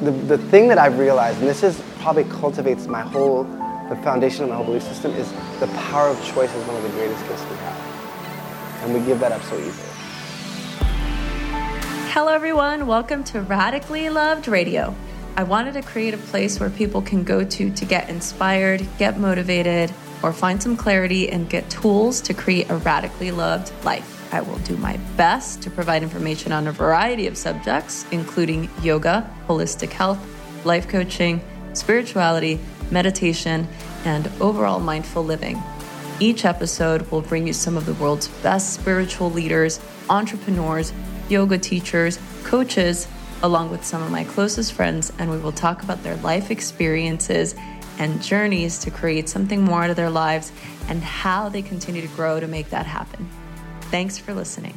the thing that I've realized, and this is probably cultivates my whole, the foundation of my whole belief system, is the power of choice is one of the greatest gifts we have. And we give that up so easily. Hello everyone, welcome to Radically Loved Radio. I wanted to create a place where people can go to get inspired, get motivated, or find some clarity and get tools to create a radically loved life. I will do my best to provide information on a variety of subjects, including yoga, holistic health, life coaching, spirituality, meditation, and overall mindful living. Each episode will bring you some of the world's best spiritual leaders, entrepreneurs, yoga teachers, coaches, along with some of my closest friends, and we will talk about their life experiences and journeys to create something more out of their lives and how they continue to grow to make that happen. Thanks for listening.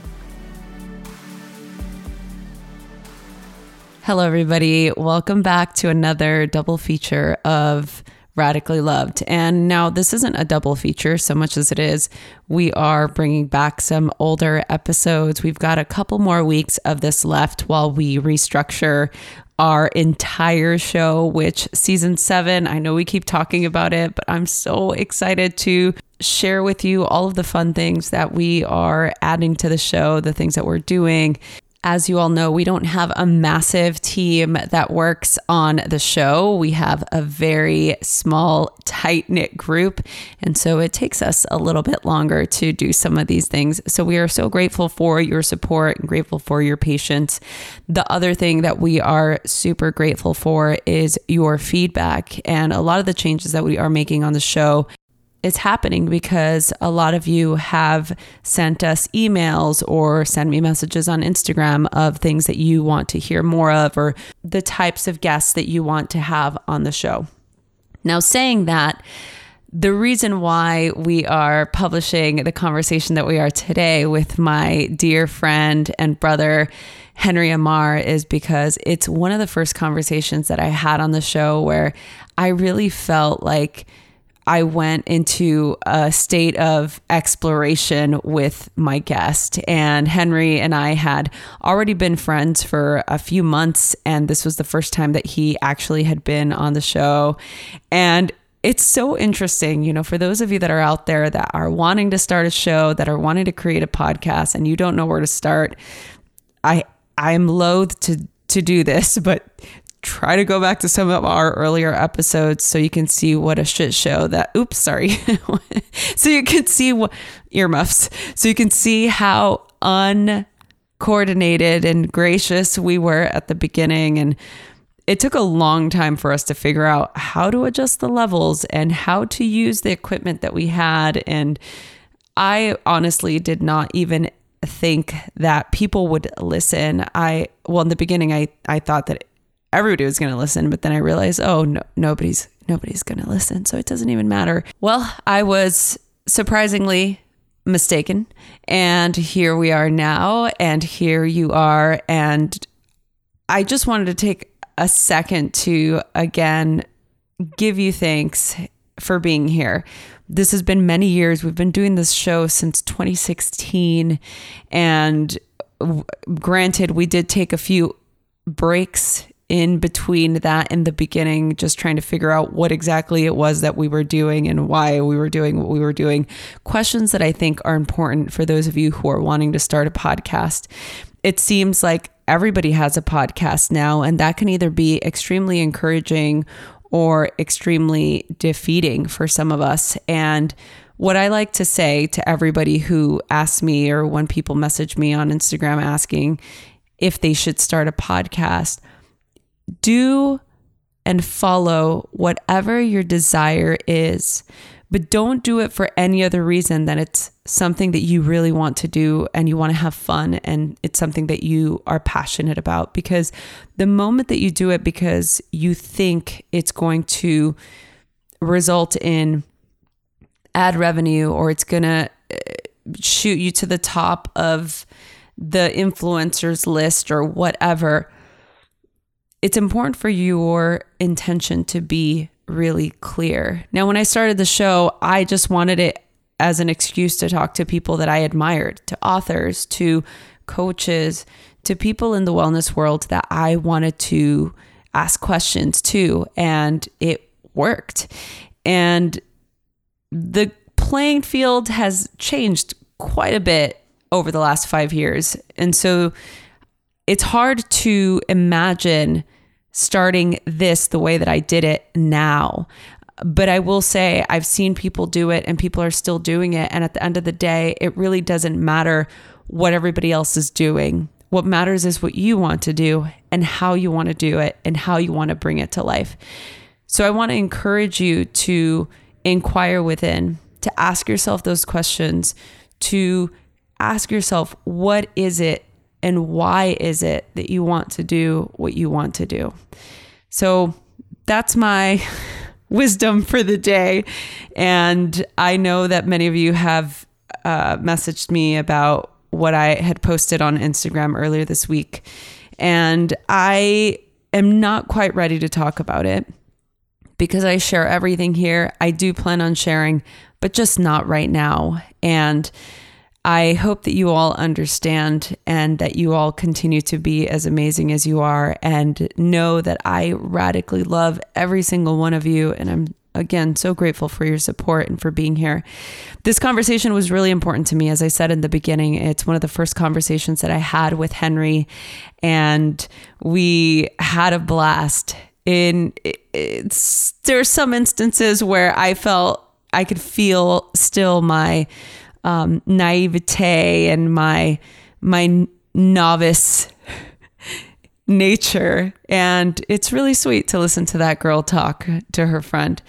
Hello, everybody. Welcome back to another double feature of Radically Loved. And now this isn't a double feature so much as it is, we are bringing back some older episodes. We've got a couple more weeks of this left while we restructure our entire show, which season 7, I know we keep talking about it, but I'm so excited to share with you all of the fun things that we are adding to the show, the things that we're doing. As you all know, we don't have a massive team that works on the show. We have a very small, tight-knit group. And so it takes us a little bit longer to do some of these things. So we are so grateful for your support and grateful for your patience. The other thing that we are super grateful for is your feedback. And a lot of the changes that we are making on the show, it's happening because a lot of you have sent us emails or send me messages on Instagram of things that you want to hear more of or the types of guests that you want to have on the show. Now, saying that, the reason why we are publishing the conversation that we are today with my dear friend and brother, Henry Ammar, is because it's one of the first conversations that I had on the show where I really felt like I went into a state of exploration with my guest, and Henry and I had already been friends for a few months, and this was the first time that he actually had been on the show. And it's so interesting, you know, for those of you that are out there that are wanting to start a show, that are wanting to create a podcast and you don't know where to start, I'm loath to do this, but try to go back to some of our earlier episodes so you can see what a shit show that, oops, sorry. So you can see what, earmuffs. So you can see how uncoordinated and gracious we were at the beginning. And it took a long time for us to figure out how to adjust the levels and how to use the equipment that we had. And I honestly did not even think that people would listen. Well, in the beginning, I thought that everybody was going to listen, but then I realized, oh, no, nobody's going to listen, so it doesn't even matter. Well, I was surprisingly mistaken, and here we are now, and here you are, and I just wanted to take a second to, again, give you thanks for being here. This has been many years. We've been doing this show since 2016, and granted, we did take a few breaks in between that and the beginning, just trying to figure out what exactly it was that we were doing and why we were doing what we were doing. Questions that I think are important for those of you who are wanting to start a podcast. It seems like everybody has a podcast now, and that can either be extremely encouraging or extremely defeating for some of us. And what I like to say to everybody who asks me, or when people message me on Instagram asking if they should start a podcast, do and follow whatever your desire is, but don't do it for any other reason than it's something that you really want to do and you want to have fun and it's something that you are passionate about. Because the moment that you do it because you think it's going to result in ad revenue or it's going to shoot you to the top of the influencers list or whatever, it's important for your intention to be really clear. Now, when I started the show, I just wanted it as an excuse to talk to people that I admired, to authors, to coaches, to people in the wellness world that I wanted to ask questions too. And it worked. And the playing field has changed quite a bit over the last 5 years. And so it's hard to imagine starting this the way that I did it now. But I will say I've seen people do it and people are still doing it. And at the end of the day, it really doesn't matter what everybody else is doing. What matters is what you want to do and how you want to do it and how you want to bring it to life. So I want to encourage you to inquire within, to ask yourself those questions, to ask yourself, what is it and why is it that you want to do what you want to do? So that's my wisdom for the day. And I know that many of you have messaged me about what I had posted on Instagram earlier this week. And I am not quite ready to talk about it because I share everything here. I do plan on sharing, but just not right now. And I hope that you all understand and that you all continue to be as amazing as you are, and know that I radically love every single one of you. And I'm, again, so grateful for your support and for being here. This conversation was really important to me. As I said in the beginning, it's one of the first conversations that I had with Henry, and we had a blast. There's some instances where I felt I could feel still my naivete and my novice nature. And it's really sweet to listen to that girl talk to her friend.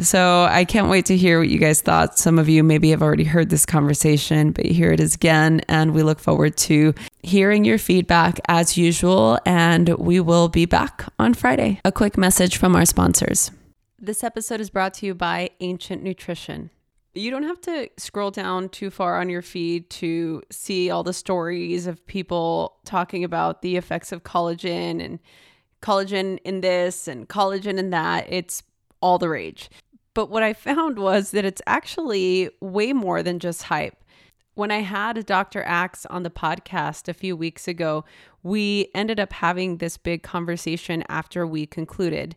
So I can't wait to hear what you guys thought. Some of you maybe have already heard this conversation, but here it is again. And we look forward to hearing your feedback as usual. And we will be back on Friday. A quick message from our sponsors. This episode is brought to you by Ancient Nutrition. You don't have to scroll down too far on your feed to see all the stories of people talking about the effects of collagen and collagen in this and collagen in that. It's all the rage. But what I found was that it's actually way more than just hype. When I had Dr. Axe on the podcast a few weeks ago, we ended up having this big conversation after we concluded.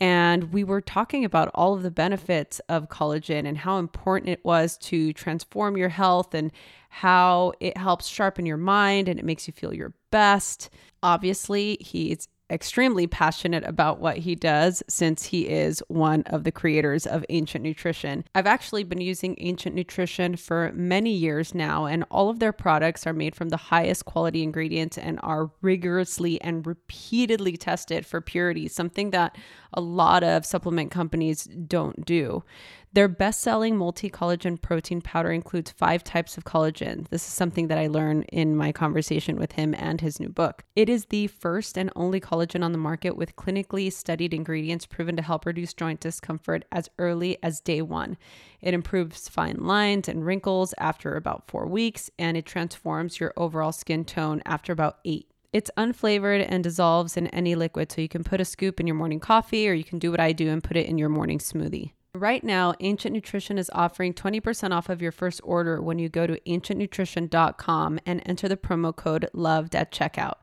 And we were talking about all of the benefits of collagen and how important it was to transform your health and how it helps sharpen your mind and it makes you feel your best. Obviously, he's extremely passionate about what he does since he is one of the creators of Ancient Nutrition. I've actually been using Ancient Nutrition for many years now, and all of their products are made from the highest quality ingredients and are rigorously and repeatedly tested for purity, something that a lot of supplement companies don't do. Their best-selling multi-collagen protein powder includes 5 types of collagen. This is something that I learned in my conversation with him and his new book. It is the first and only collagen on the market with clinically studied ingredients proven to help reduce joint discomfort as early as day 1. It improves fine lines and wrinkles after about 4 weeks, and it transforms your overall skin tone after about 8. It's unflavored and dissolves in any liquid, so you can put a scoop in your morning coffee, or you can do what I do and put it in your morning smoothie. Right now, Ancient Nutrition is offering 20% off of your first order when you go to ancientnutrition.com and enter the promo code LOVED at checkout.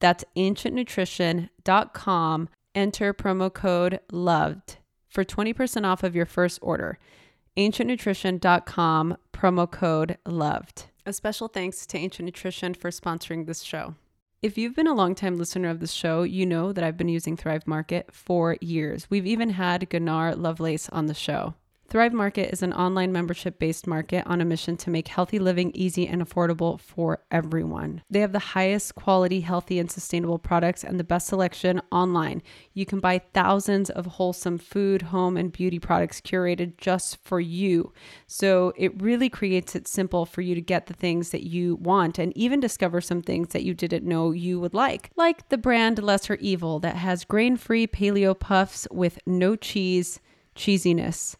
That's ancientnutrition.com. Enter promo code LOVED for 20% off of your first order. ancientnutrition.com, promo code LOVED. A special thanks to Ancient Nutrition for sponsoring this show. If you've been a longtime listener of the show, you know that I've been using Thrive Market for years. We've even had Gunnar Lovelace on the show. Thrive Market is an online membership-based market on a mission to make healthy living easy and affordable for everyone. They have the highest quality, healthy, and sustainable products and the best selection online. You can buy thousands of wholesome food, home, and beauty products curated just for you. So it really creates it simple for you to get the things that you want and even discover some things that you didn't know you would like the brand Lesser Evil that has grain-free paleo puffs with no cheese, cheesiness.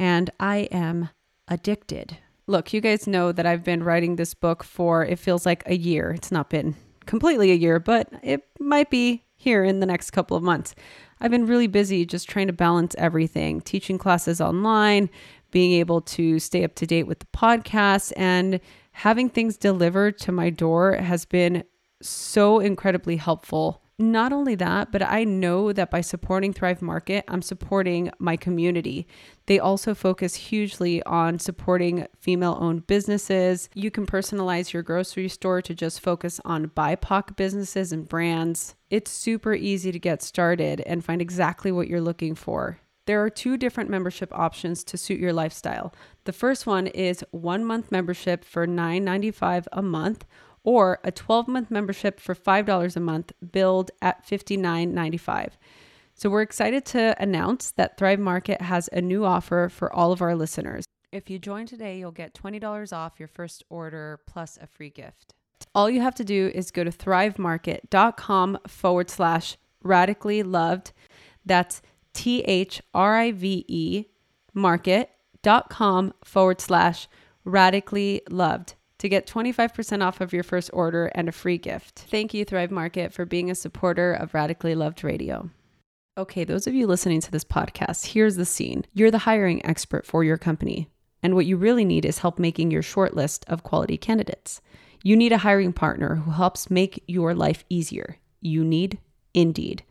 And I am addicted. Look, you guys know that I've been writing this book for, it feels like a year. It's not been completely a year, but it might be here in the next couple of months. I've been really busy just trying to balance everything, teaching classes online, being able to stay up to date with the podcast, and having things delivered to my door has been so incredibly helpful Not only that, but I know that by supporting Thrive Market, I'm supporting my community. They also focus hugely on supporting female-owned businesses. You can personalize your grocery store to just focus on BIPOC businesses and brands. It's super easy to get started and find exactly what you're looking for. There are 2 different membership options to suit your lifestyle. The first one is 1-month membership for $9.95 a month, or a 12-month membership for $5 a month, billed at $59.95. So we're excited to announce that Thrive Market has a new offer for all of our listeners. If you join today, you'll get $20 off your first order plus a free gift. All you have to do is go to thrivemarket.com/radically loved. That's thrivemarket.com/radically loved. to get 25% off of your first order and a free gift. Thank you, Thrive Market, for being a supporter of Radically Loved Radio. Okay, those of you listening to this podcast, here's the scene. You're the hiring expert for your company, and what you really need is help making your short list of quality candidates. You need a hiring partner who helps make your life easier. You need Indeed.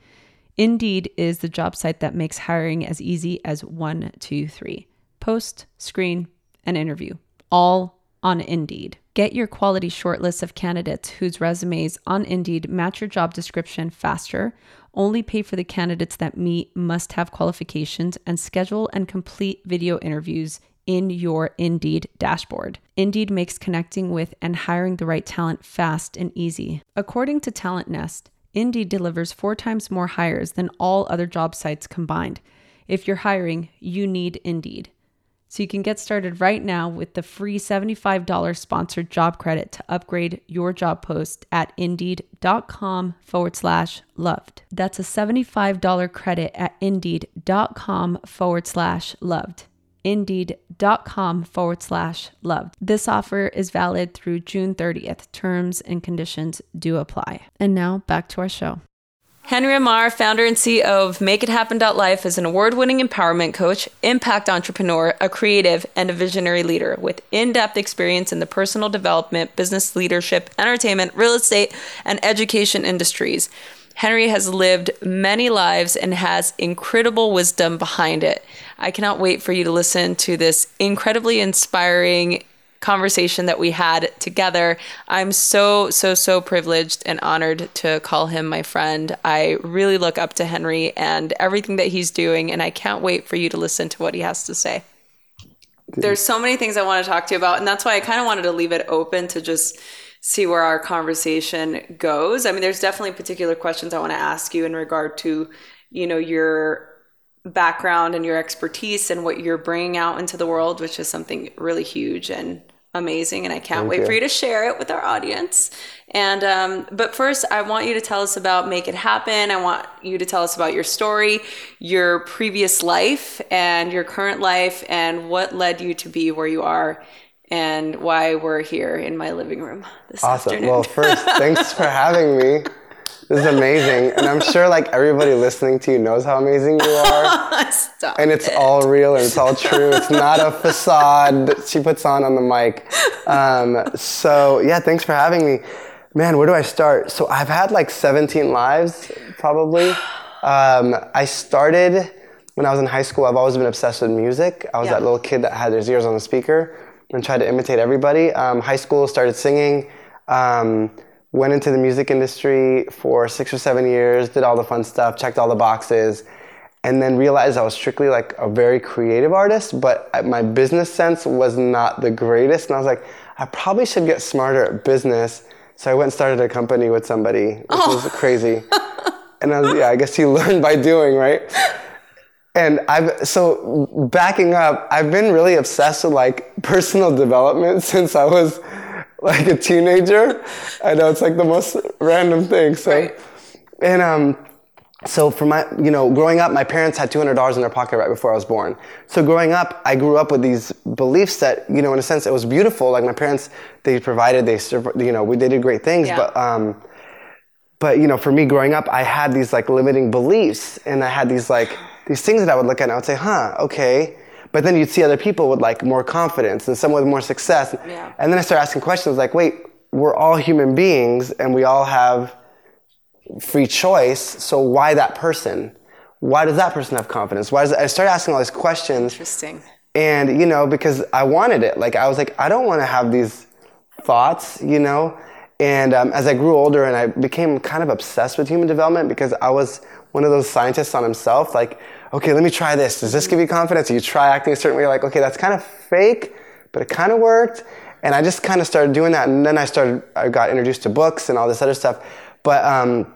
Indeed is the job site that makes hiring as easy as 1, 2, 3. Post, screen, and interview. All on Indeed. Get your quality shortlist of candidates whose resumes on Indeed match your job description faster. Only pay for the candidates that meet must-have qualifications, and schedule and complete video interviews in your Indeed dashboard. Indeed makes connecting with and hiring the right talent fast and easy. According to Talent Nest, Indeed delivers 4 times more hires than all other job sites combined. If you're hiring, you need Indeed. So you can get started right now with the free $75 sponsored job credit to upgrade your job post at indeed.com/loved. That's a $75 credit at indeed.com/loved. Indeed.com/loved. This offer is valid through June 30th. Terms and conditions do apply. And now back to our show. Henry Ammar, founder and CEO of MakeItHappen.Life, is an award-winning empowerment coach, impact entrepreneur, a creative, and a visionary leader with in-depth experience in the personal development, business leadership, entertainment, real estate, and education industries. Henry has lived many lives and has incredible wisdom behind it. I cannot wait for you to listen to this incredibly inspiring conversation that we had together. I'm so privileged and honored to call him my friend. I really look up to Henry and everything that he's doing, and I can't wait for you to listen to what he has to say. There's so many things I want to talk to you about, and that's why I kind of wanted to leave it open to just see where our conversation goes. I mean, there's definitely particular questions I want to ask you in regard to, you know, your background and your expertise and what you're bringing out into the world, which is something really huge and amazing, and I can't wait for you to share it with our audience. And but first, I want you to tell us about Make It Happen. I want you to tell us about your story, your previous life and your current life, and what led you to be where you are and why we're here in my living room this afternoon. Well, first, thanks for having me. This is amazing. And I'm sure like everybody listening to you knows how amazing you are. Stop and it's it. All real and it's all true. It's not a facade that she puts on the mic. So yeah, thanks for having me. Man, where do I start? So I've had like 17 lives probably. I started when I was in high school. I've always been obsessed with music. I was that little kid that had his ears on the speaker and tried to imitate everybody. High school, started singing. Went into the music industry for 6 or 7 years, did all the fun stuff, checked all the boxes, and then realized I was strictly like a very creative artist, but my business sense was not the greatest. And I was like, I probably should get smarter at business. So I went and started a company with somebody, which was crazy. And I was, I guess you learn by doing, right? And so backing up, I've been really obsessed with like personal development since I was like a teenager. I know it's like the most random thing. So, and so for my, you know, growing up, my parents had $200 in their pocket right before I was born. So growing up, I grew up with these beliefs that, you know, in a sense, it was beautiful. Like my parents, they provided, they, you know, they did great things. Yeah. But you know, for me growing up, I had these like limiting beliefs, and I had these like these things that I would look at and I would say, huh, okay. But then you'd see other people with like more confidence and someone with more success. Yeah. And then I started asking questions like, wait, we're all human beings and we all have free choice, so why that person? Why does that person have confidence? Why does I started asking all these questions. Interesting. And, you know, because I wanted it. Like, I was like, I don't want to have these thoughts, you know. And as I grew older and I became kind of obsessed with human development, because I was one of those scientists on himself, like, okay, let me try this. Does this give you confidence? You try acting a certain way, you're like, okay, that's kind of fake, but it kind of worked. And I just kind of started doing that. And then I got introduced to books and all this other stuff. But,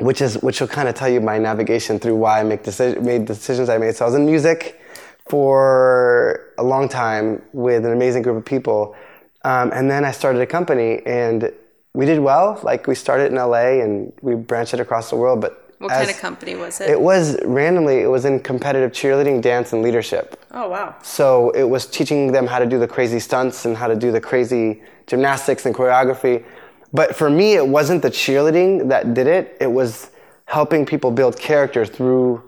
which will kind of tell you my navigation through why I made the decisions I made. So I was in music for a long time with an amazing group of people. And then I started a company and we did well. Like, we started in LA and we branched it across the world. But what kind of company was it? It was in competitive cheerleading, dance, and leadership. Oh, wow. So it was teaching them how to do the crazy stunts and how to do the crazy gymnastics and choreography. But for me, it wasn't the cheerleading that did it. It was helping people build character through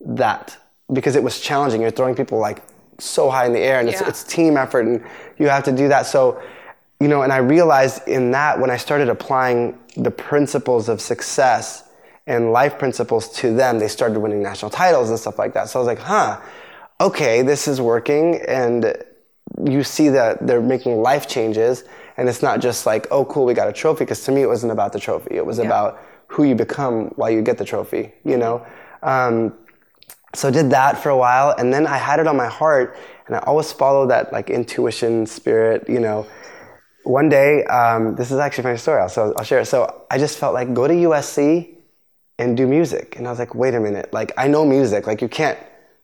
that, because it was challenging. You're throwing people like so high in the air, and it's team effort, and you have to do that. So, you know, and I realized in that, when I started applying the principles of success and life principles to them, they started winning national titles and stuff like that. So I was like, okay, this is working. And you see that they're making life changes. And it's not just like, oh, cool, we got a trophy. Because to me, it wasn't about the trophy. It was about who you become while you get the trophy, you know? So I did that for a while. And then I had it on my heart. And I always follow that, like, intuition, spirit, you know. One day, this is actually a funny story. I'll share it. So I just felt like, go to USC and do music. And I was like, wait a minute. Like, I know music. Like, you can't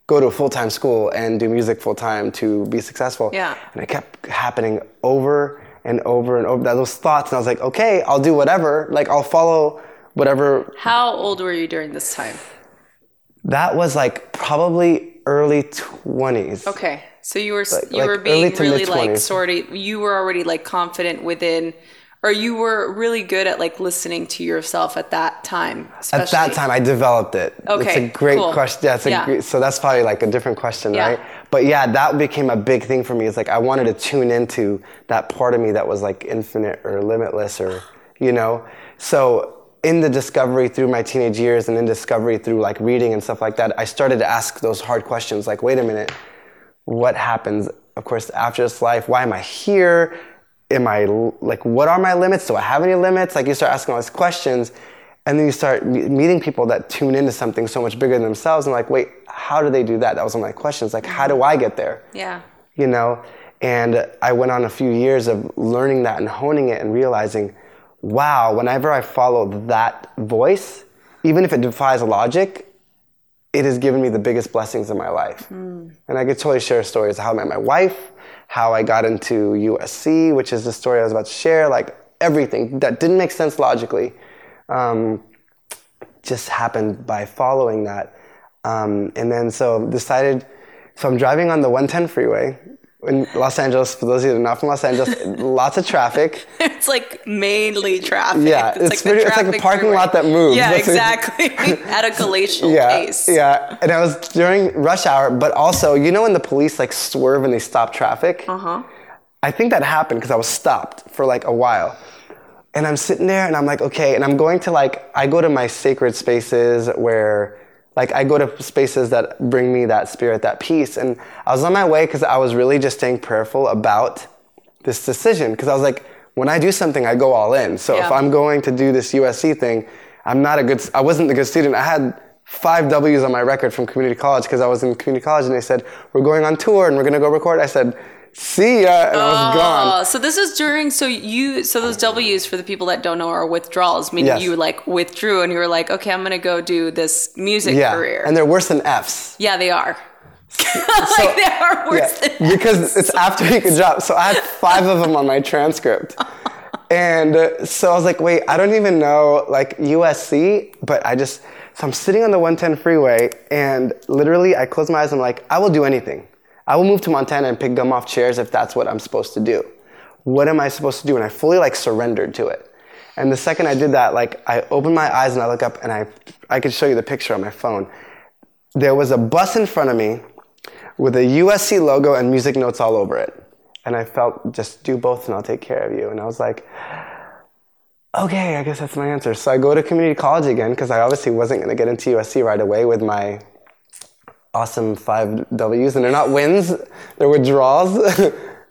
go to a full-time school and do music full-time to be successful. Yeah. And it kept happening over and over and over, those thoughts. And I was like, okay, I'll do whatever. Like, I'll follow whatever. How old were you during this time? That was like probably early 20s. Okay. So you were being really like sort of, you were already like confident within, or you were really good at like listening to yourself at that time. Especially. At that time, I developed it. Okay. It's a great question. Yeah, so that's probably like a different question, right? But yeah, that became a big thing for me. It's like I wanted to tune into that part of me that was like infinite or limitless, or, you know. So in the discovery through my teenage years and in discovery through like reading and stuff like that, I started to ask those hard questions like, wait a minute, what happens, of course, after this life? Why am I here? Am I, like, what are my limits? Do I have any limits? Like, you start asking all these questions, and then you start meeting people that tune into something so much bigger than themselves, and like, wait, how do they do that? That was one of my questions. Like, how do I get there? Yeah. You know? And I went on a few years of learning that and honing it and realizing, wow, whenever I follow that voice, even if it defies logic, it has given me the biggest blessings in my life. Mm. And I could totally share stories of how I met my wife, how I got into USC, which is the story I was about to share, like everything that didn't make sense logically, just happened by following that. And then so I'm driving on the 110 freeway in Los Angeles. For those of you that are not from Los Angeles, lots of traffic. It's like mainly traffic. Yeah, it's like a parking lot that moves. Yeah, exactly. At a glacial pace. Yeah, and I was during rush hour, but also, you know when the police like swerve and they stop traffic? Uh-huh. I think that happened because I was stopped for like a while. And I'm sitting there and I'm like, okay, and I'm going to like, I go to my sacred spaces where, like, I go to spaces that bring me that spirit, that peace. And I was on my way because I was really just staying prayerful about this decision. Because I was like, when I do something, I go all in. So if I'm going to do this USC thing, I wasn't a good student. I had 5 W's on my record from community college because I was in community college. And they said, we're going on tour and we're going to go record. I said, see ya. And I was gone. So this is during, so those W's, for the people that don't know, are withdrawals, meaning you like withdrew and you were like, okay, I'm going to go do this music career. And they're worse than F's. Yeah, they are. Like, they are worse than F's. Because it's after you can drop. So I had 5 of them on my transcript. And so I was like, wait, I don't even know, like, USC, but so I'm sitting on the 110 freeway and literally I close my eyes and I'm like, I will do anything. I will move to Montana and pick gum off chairs if that's what I'm supposed to do. What am I supposed to do? And I fully like surrendered to it. And the second I did that, like I opened my eyes and I look up and I could show you the picture on my phone. There was a bus in front of me with a USC logo and music notes all over it. And I felt, just do both and I'll take care of you. And I was like, okay, I guess that's my answer. So I go to community college again because I obviously wasn't going to get into USC right away with my awesome 5 W's. And they're not wins, they're withdrawals.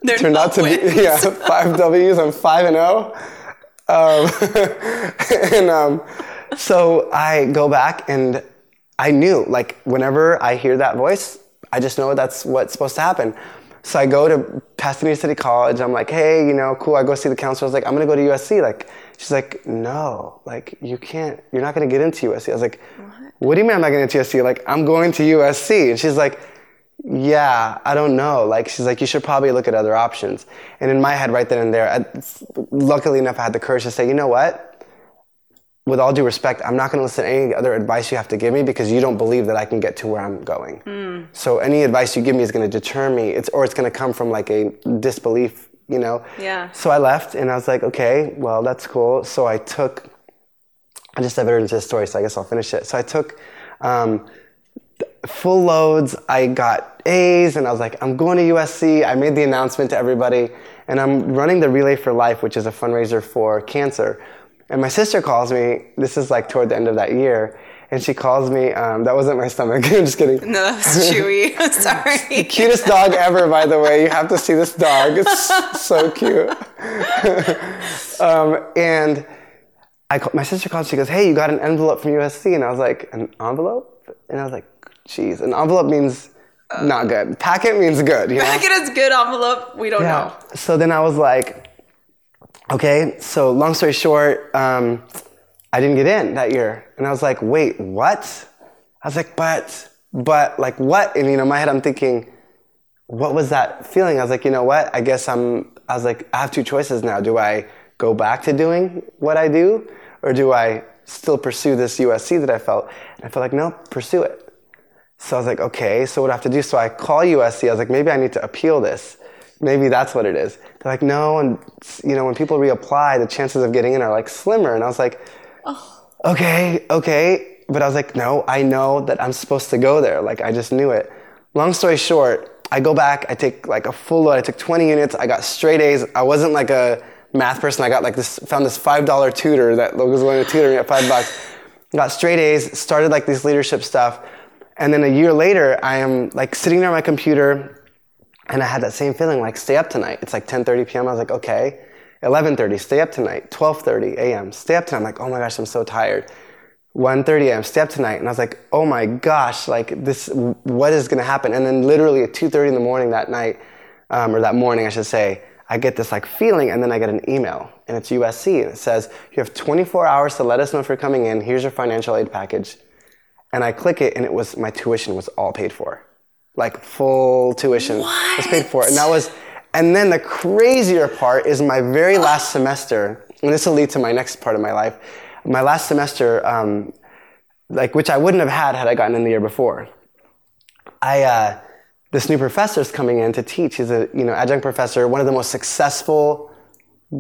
They're turned out to wins. Be 5 W's. I'm 5-0. So I go back and I knew, like, whenever I hear that voice, I just know that's what's supposed to happen. So I go to Pasadena City College. I'm like, hey, you know, cool. I go see the counselor. I was like, I'm going to go to USC. Like, she's like, no, like, you can't, you're not going to get into USC. I was like, what do you mean I'm not going to USC? Like, I'm going to USC. And she's like, yeah, I don't know. Like, she's like, you should probably look at other options. And in my head right then and there, luckily enough, I had the courage to say, you know what? With all due respect, I'm not going to listen to any other advice you have to give me because you don't believe that I can get to where I'm going. Mm. So any advice you give me is going to deter me. It's going to come from like a disbelief, you know? Yeah. So I left and I was like, okay, well, that's cool. So I just diverted into the story, so I guess I'll finish it. So I took full loads. I got A's and I was like, I'm going to USC. I made the announcement to everybody and I'm running the Relay for Life, which is a fundraiser for cancer. And my sister calls me, this is like toward the end of that year, and she calls me, that wasn't my stomach, I'm just kidding. No, that was Chewy, I'm sorry. The cutest dog ever, by the way, you have to see this dog, it's so cute. And my sister calls, she goes, hey, you got an envelope from USC, and I was like, an envelope? And I was like, geez, an envelope means not good, packet means good. You know? Packet is good, envelope, we don't know. So then I was like, okay, so long story short, I didn't get in that year. And I was like, wait, what? I was like, but, like, what? And, you know, in my head, I'm thinking, what was that feeling? I was like, you know what? I was like, I have two choices now. Do I go back to doing what I do? Or do I still pursue this USC that I felt? And I felt like, no, pursue it. So I was like, okay, so what do I have to do? So I call USC. I was like, maybe I need to appeal this. Maybe that's what it is. They're like, no, and, you know, when people reapply, the chances of getting in are, like, slimmer. And I was like, okay. But I was like, no, I know that I'm supposed to go there. Like, I just knew it. Long story short, I go back. I take, like, a full load. I took 20 units. I got straight A's. I wasn't, like, a math person. I got, like, found this $5 tutor that was willing to tutor me at $5. Got straight A's, started, like, this leadership stuff. And then a year later, I am, like, sitting there on my computer. And I had that same feeling, like, stay up tonight. It's like 10:30 p.m. I was like, okay, 11:30, stay up tonight. 12:30 a.m., stay up tonight. I'm like, oh my gosh, I'm so tired. 1:30 a.m., stay up tonight. And I was like, oh my gosh, like, this, what is going to happen? And then literally at 2:30 in the morning that night, or that morning, I should say, I get this, like, feeling, and then I get an email. And it's USC, and it says, you have 24 hours to let us know if you're coming in. Here's your financial aid package. And I click it, and it was, my tuition was all paid for. Like, full tuition was paid for. And then the crazier part is my very last semester, and this will lead to my next part of my life, my last semester, like, which I wouldn't have had I gotten in the year before. This new professor's coming in to teach. He's a, you know, adjunct professor, one of the most successful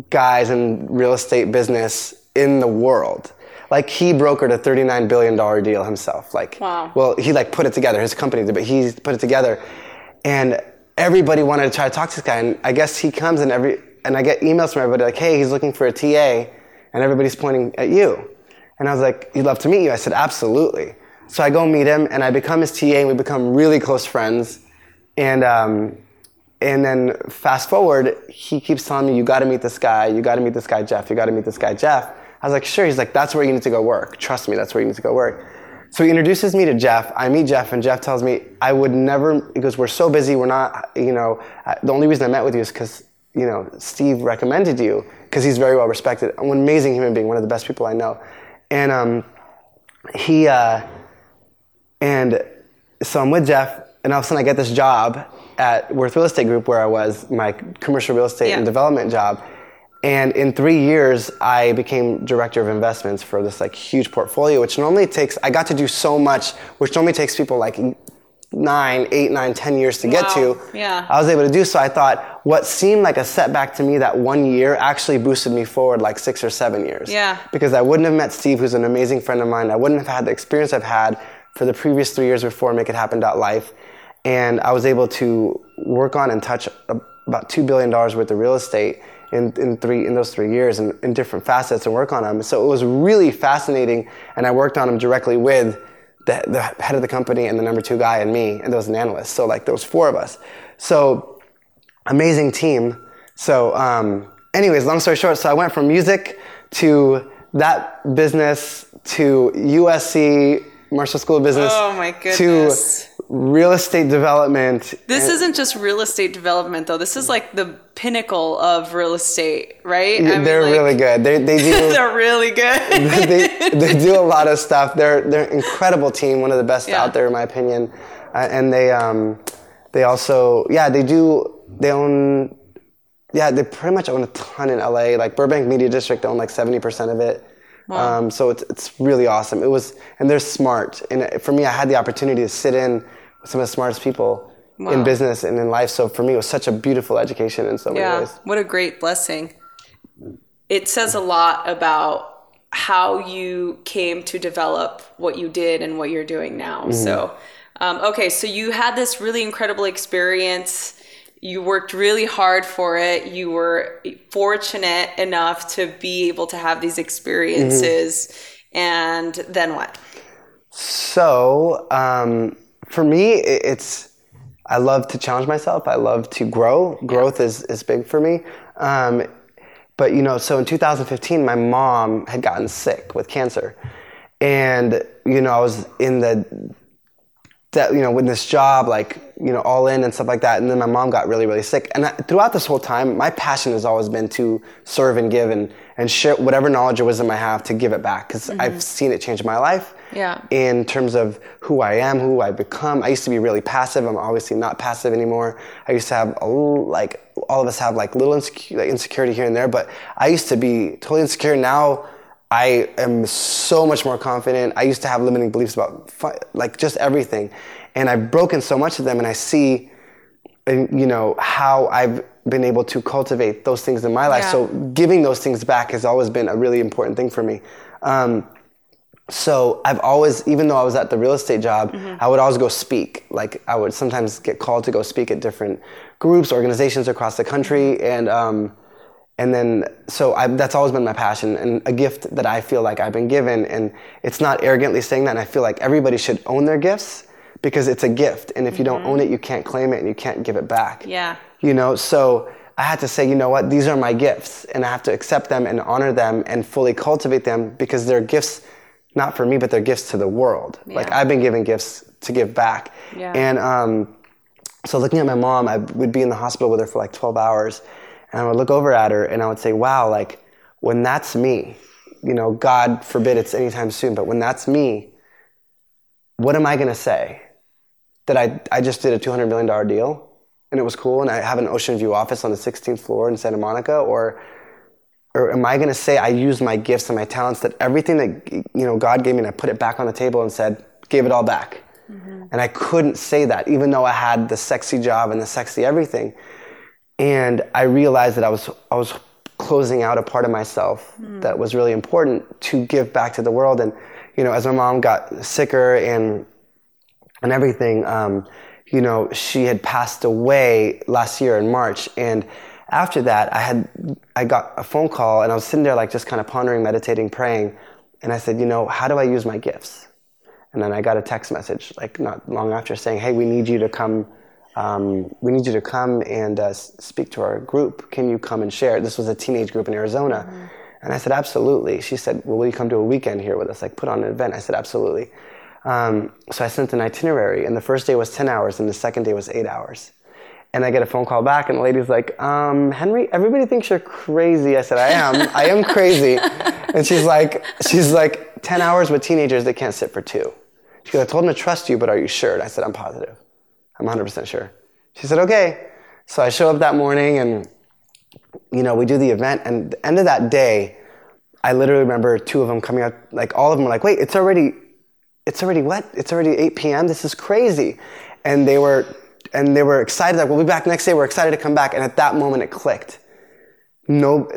guys in real estate business in the world. Like, he brokered a $39 billion deal himself. Like, wow. Well, he, like, put it together. His company did, but he put it together. And everybody wanted to try to talk to this guy. And I guess he comes and I get emails from everybody like, hey, he's looking for a TA. And everybody's pointing at you. And I was like, he'd love to meet you. I said, absolutely. So I go meet him and I become his TA and we become really close friends. And then fast forward, he keeps telling me, you got to meet this guy, Jeff. You got to meet this guy, Jeff. I was like, sure. He's like, that's where you need to go work. Trust me, that's where you need to go work. So he introduces me to Jeff. I meet Jeff, and Jeff tells me, he goes, we're so busy, we're not, you know, the only reason I met with you is because, you know, Steve recommended you, because he's very well respected. I'm an amazing human being, one of the best people I know. And and so I'm with Jeff, and all of a sudden I get this job at Worth Real Estate Group, where I was, my commercial real estate and development job. And in 3 years, I became director of investments for this, like, huge portfolio, which normally takes, I got to do so much, which normally takes people like 10 years to get to. Yeah. I was able to do so. I thought what seemed like a setback to me that 1 year actually boosted me forward like 6 or 7 years. Yeah. Because I wouldn't have met Steve, who's an amazing friend of mine. I wouldn't have had the experience I've had for the previous 3 years before MakeItHappen.Life. And I was able to work on and touch about $2 billion worth of real estate in those three years and in different facets and work on them. So it was really fascinating, and I worked on them directly with the head of the company and the number two guy and me, and there was an analyst. So like there was four of us. So amazing team. So anyways, long story short, so I went from music to that business to USC Marshall School of Business. Oh my goodness. To real estate development. This isn't just real estate development though. This is like the pinnacle of real estate, right? Yeah, I mean, they're like, really good. They do. They're really good. they do a lot of stuff. They're an incredible team, one of the best out there in my opinion. And they also they pretty much own a ton in LA. Like Burbank Media District own like 70% of it. Wow. So it's really awesome. It was, and they're smart. And for me, I had the opportunity to sit in with some of the smartest people in business and in life. So for me, it was such a beautiful education in so many ways. What a great blessing. It says a lot about how you came to develop what you did and what you're doing now. Mm-hmm. So, okay. So you had this really incredible experience. You worked really hard for it. You were fortunate enough to be able to have these experiences. Mm-hmm. And then what? So for me, it's, I love to challenge myself. I love to grow. Growth is big for me. But, you know, so in 2015, my mom had gotten sick with cancer. And, you know, I was in with this job, like, you know, all in and stuff like that. And then my mom got really, really sick. And throughout this whole time, my passion has always been to serve and give and share whatever knowledge or wisdom I have to give it back. Because mm-hmm. I've seen it change my life in terms of who I am, who I've become. I used to be really passive. I'm obviously not passive anymore. I used to have, all of us have like little insecurity here and there. But I used to be totally insecure. Now I am so much more confident. I used to have limiting beliefs about like just everything. And I've broken so much of them, and I see, you know, how I've been able to cultivate those things in my life. Yeah. So giving those things back has always been a really important thing for me. So I've always, even though I was at the real estate job, mm-hmm. I would always go speak. Like I would sometimes get called to go speak at different groups, organizations across the country. And then, so that's always been my passion and a gift that I feel like I've been given. And it's not arrogantly saying that. And I feel like everybody should own their gifts because it's a gift. And if mm-hmm. you don't own it, you can't claim it and you can't give it back. Yeah. You know, so I had to say, you know what, these are my gifts and I have to accept them and honor them and fully cultivate them because they're gifts, not for me, but they're gifts to the world. Yeah. Like I've been given gifts to give back. Yeah. And so looking at my mom, I would be in the hospital with her for like 12 hours. And I would look over at her and I would say, wow, like when that's me, you know, God forbid it's anytime soon, but when that's me, what am I going to say? That I just did a $200 million deal and it was cool and I have an Ocean View office on the 16th floor in Santa Monica, or am I going to say I used my gifts and my talents, that everything that, you know, God gave me, and I put it back on the table and said, gave it all back. Mm-hmm. And I couldn't say that even though I had the sexy job and the sexy everything. And I realized that I was closing out a part of myself that was really important to give back to the world. And, you know, as my mom got sicker and everything, you know, she had passed away last year in March. And after that, I got a phone call and I was sitting there like just kind of pondering, meditating, praying. And I said, you know, how do I use my gifts? And then I got a text message like not long after saying, hey, we need you to come. And speak to our group. Can you come and share? This was a teenage group in Arizona. Mm-hmm. And I said, absolutely. She said, well, will you come to a weekend here with us? Like put on an event. I said, absolutely. So I sent an itinerary and the first day was 10 hours and the second day was 8 hours. And I get a phone call back and the lady's like, Henry, everybody thinks you're crazy. I said, I am crazy. And she's like 10 hours with teenagers that can't sit for two. She goes, I told them to trust you, but are you sure? And I said, I'm positive. I'm 100% sure. She said, okay. So I show up that morning and, you know, we do the event. And the end of that day, I literally remember two of them coming out, like all of them were like, wait, it's already what? It's already 8 p.m.? This is crazy. And they were excited. Like, we'll be back next day. We're excited to come back. And at that moment, it clicked. No,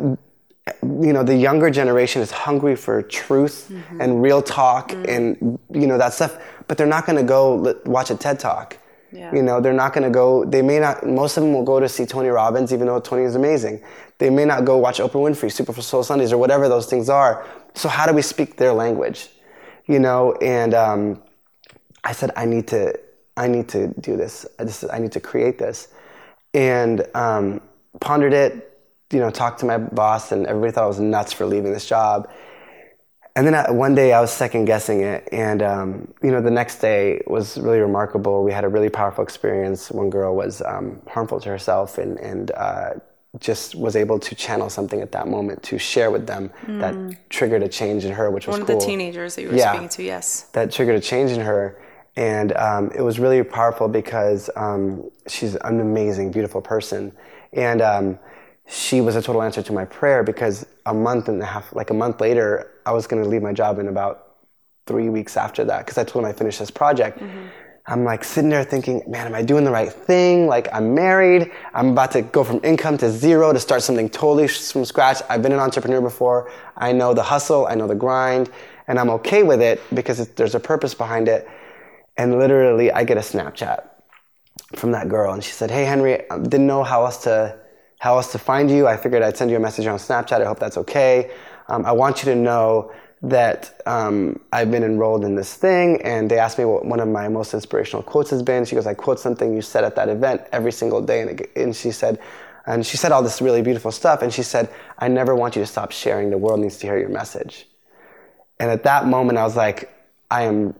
you know, the younger generation is hungry for truth mm-hmm. and real talk mm-hmm. and, you know, that stuff. But they're not going to go watch a TED Talk. Yeah. You know, they're not going to go, they may not, most of them will go to see Tony Robbins, even though Tony is amazing. They may not go watch Oprah Winfrey, Super Soul Sundays, or whatever those things are. So how do we speak their language? You know, and I said, I need to do this. I need to create this. And pondered it, you know, talked to my boss, and everybody thought I was nuts for leaving this job. And then one day I was second guessing it, and you know, the next day was really remarkable. We had a really powerful experience. One girl was harmful to herself, and just was able to channel something at that moment to share with them that triggered a change in her, which was cool. One of the teenagers that you were speaking to, yes. That triggered a change in her, and it was really powerful because she's an amazing, beautiful person, and she was a total answer to my prayer, because a month later, I was going to leave my job in about 3 weeks after that, because I told him I finished this project. Mm-hmm. I'm like sitting there thinking, man, am I doing the right thing? Like, I'm married. I'm about to go from income to zero to start something totally from scratch. I've been an entrepreneur before. I know the hustle. I know the grind. And I'm okay with it because there's a purpose behind it. And literally, I get a Snapchat from that girl. And she said, hey, Henry, I didn't know how else to find you. I figured I'd send you a message on Snapchat. I hope that's okay. I want you to know that I've been enrolled in this thing. And they asked me what one of my most inspirational quotes has been. She goes, I quote something you said at that event every single day. And she said all this really beautiful stuff. And she said, I never want you to stop sharing. The world needs to hear your message. And at that moment, I was like, I'm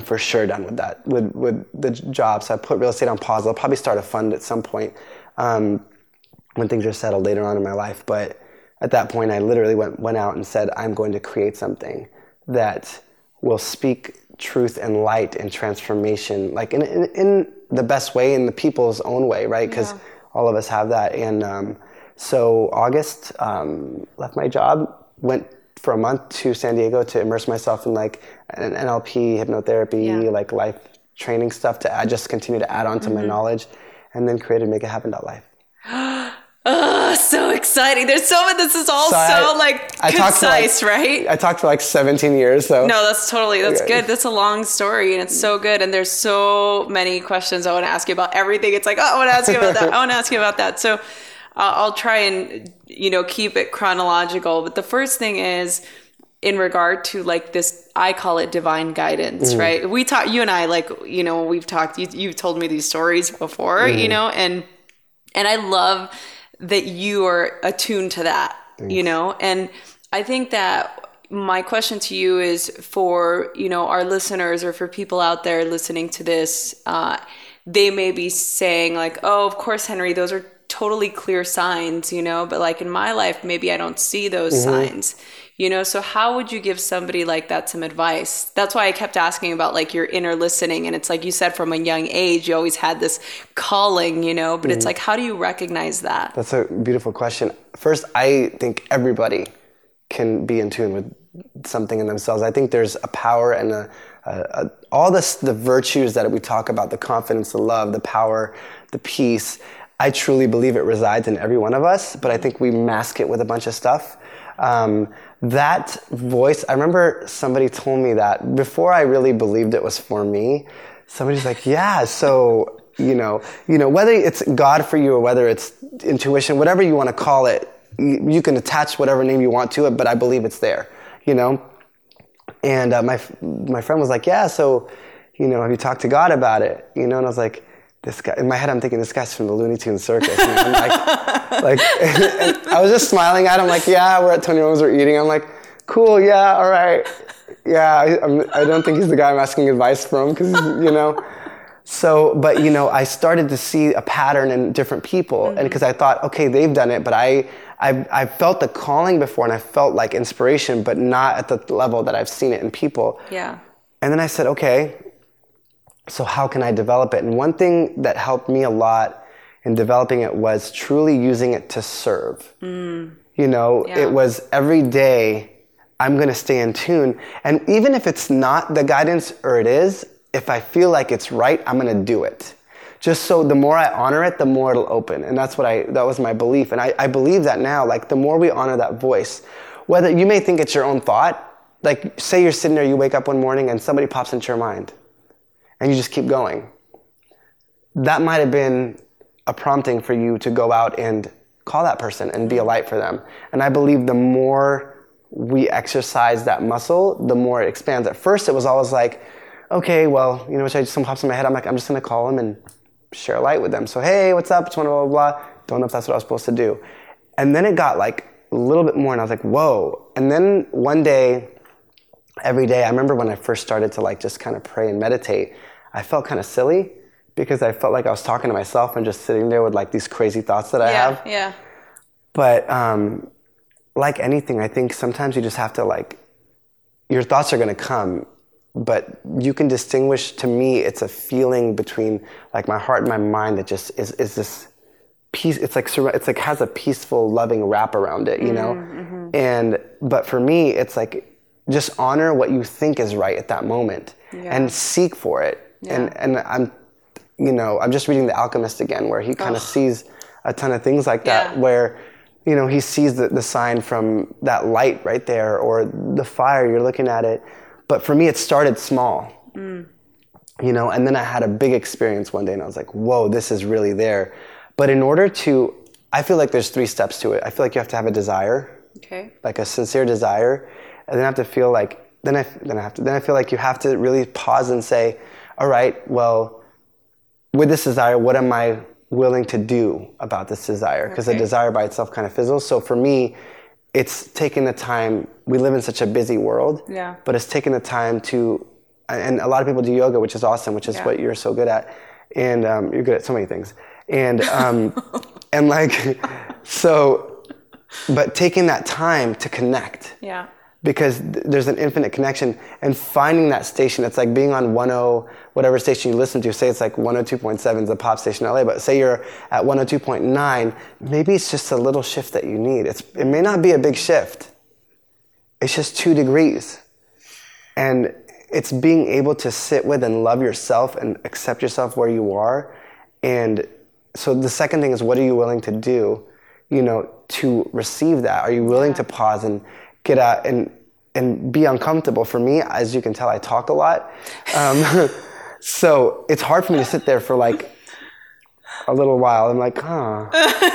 for sure done with that, with the job. So I put real estate on pause. I'll probably start a fund at some point. When things are settled later on in my life. But at that point, I literally went out and said, I'm going to create something that will speak truth and light and transformation, like in the best way, in the people's own way, right? Because all of us have that. And so August, left my job, went for a month to San Diego to immerse myself in like an NLP, hypnotherapy, like life training stuff just continue to add on to my knowledge, and then created MakeItHappen.Life. Oh, so exciting. This is all concise, right? I talked for like 17 years, so. No, that's good. That's a long story, and it's so good. And there's so many questions I want to ask you about everything. It's like, oh, I want to ask you about that. I want to ask you about that. So I'll try and, you know, keep it chronological. But the first thing is, in regard to like this, I call it divine guidance, right? We talked, you and I, like, you know, we've talked, you've told me these stories before, you know, and I love that you are attuned to that. Thanks. You know? And I think that my question to you is for, you know, our listeners or for people out there listening to this, they may be saying like, oh, of course, Henry, those are totally clear signs, you know, but like in my life, maybe I don't see those signs, you know? So how would you give somebody like that some advice? That's why I kept asking about like your inner listening. And it's like you said, from a young age, you always had this calling, you know, but it's like, how do you recognize that? That's a beautiful question. First, I think everybody can be in tune with something in themselves. I think there's a power and all this, the virtues that we talk about, the confidence, the love, the power, the peace. I truly believe it resides in every one of us, but I think we mask it with a bunch of stuff. That voice, I remember somebody told me that before I really believed it was for me. Somebody's like, yeah, so, you know, whether it's God for you or whether it's intuition, whatever you want to call it, you can attach whatever name you want to it, but I believe it's there, you know? And my friend was like, yeah, so, you know, have you talked to God about it? You know, and I was like, this guy, in my head, I'm thinking this guy's from the Looney Tunes circus. And I'm like and I was just smiling at him, like, yeah, we're at Tony Robbins, we're eating. I'm like, cool, yeah, all right, yeah. I don't think he's the guy I'm asking advice from, because you know. So, but you know, I started to see a pattern in different people, and because I thought, okay, they've done it, but I felt the calling before, and I felt like inspiration, but not at the level that I've seen it in people. Yeah. And then I said, okay, so how can I develop it? And one thing that helped me a lot in developing it was truly using it to serve. You know, it was every day I'm going to stay in tune. And even if it's not the guidance, or it is, if I feel like it's right, I'm going to do it. Just so the more I honor it, the more it'll open. And that was my belief. And I believe that now, like the more we honor that voice, whether you may think it's your own thought, like say you're sitting there, you wake up one morning and somebody pops into your mind. And you just keep going. that might have been a prompting for you to go out and call that person and be a light for them. And I believe the more we exercise that muscle, the more it expands. At first, it was always like, okay, well, you know, which I just pops in my head. I'm like, I'm just going to call them and share a light with them. So, hey, what's up? It's one blah, blah, blah. Don't know if that's what I was supposed to do. And then it got like a little bit more, and I was like, whoa. And then one day, every day, I remember when I first started to like just kind of pray and meditate, I felt kind of silly because I felt like I was talking to myself and just sitting there with like these crazy thoughts that I have. Yeah. But like anything, I think sometimes you just have to like, your thoughts are going to come, but you can distinguish, to me, it's a feeling between like my heart and my mind that just is this peace. It's like has a peaceful, loving wrap around it, you know? Mm-hmm. But for me, it's like, just honor what you think is right at that moment and seek for it. Yeah. And I'm just reading The Alchemist again, where he kind of sees a ton of things like that, where, you know, he sees the sign from that light right there or the fire, you're looking at it. But for me, it started small, you know, and then I had a big experience one day and I was like, whoa, this is really there. But in order to, I feel like there's 3 steps to it. I feel like you have to have a desire, like a sincere desire. And then I have to feel like, then I feel like you have to really pause and say, all right, well, with this desire, what am I willing to do about this desire? Because the desire by itself kind of fizzles. So for me, it's taking the time. We live in such a busy world, but it's taking the time to, and a lot of people do yoga, which is awesome, which is what you're so good at. And you're good at so many things. And, and like, so, but taking that time to connect. Yeah. Because there's an infinite connection, and finding that station, it's like being on 10, whatever station you listen to, say it's like 102.7 is a pop station in LA, but say you're at 102.9, maybe it's just a little shift that you need. It may not be a big shift. It's just 2 degrees. And it's being able to sit with and love yourself and accept yourself where you are. And so the second thing is, what are you willing to do, you know, to receive that? Are you willing to pause and get out and be uncomfortable? For me, as you can tell, I talk a lot. So it's hard for me to sit there for like a little while. I'm like, huh.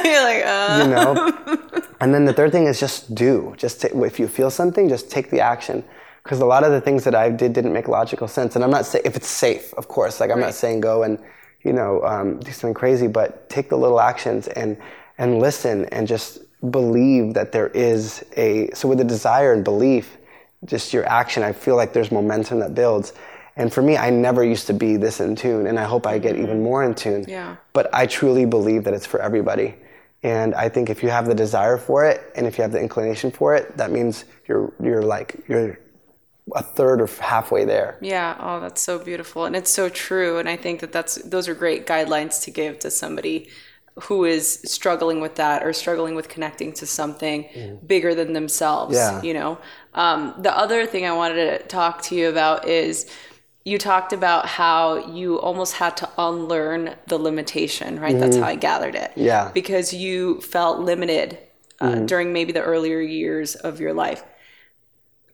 You're like, You know? And then the third thing is just do. If you feel something, just take the action. Because a lot of the things that I did didn't make logical sense. And I'm not saying, if it's safe, of course. Like, I'm not saying go and, you know, do something crazy. But take the little actions and listen and just believe that there is so with the desire and belief, just your action, I feel like there's momentum that builds. And for me, I never used to be this in tune, and I hope I get even more in tune. Yeah. But I truly believe that it's for everybody. And I think if you have the desire for it, and if you have the inclination for it, that means you're a third or halfway there. Yeah. Oh, that's so beautiful. And it's so true. And I think that those are great guidelines to give to somebody who is struggling with that or struggling with connecting to something bigger than themselves, you know? The other thing I wanted to talk to you about is, you talked about how you almost had to unlearn the limitation, right? Mm-hmm. That's how I gathered it. Yeah. Because you felt limited during maybe the earlier years of your life.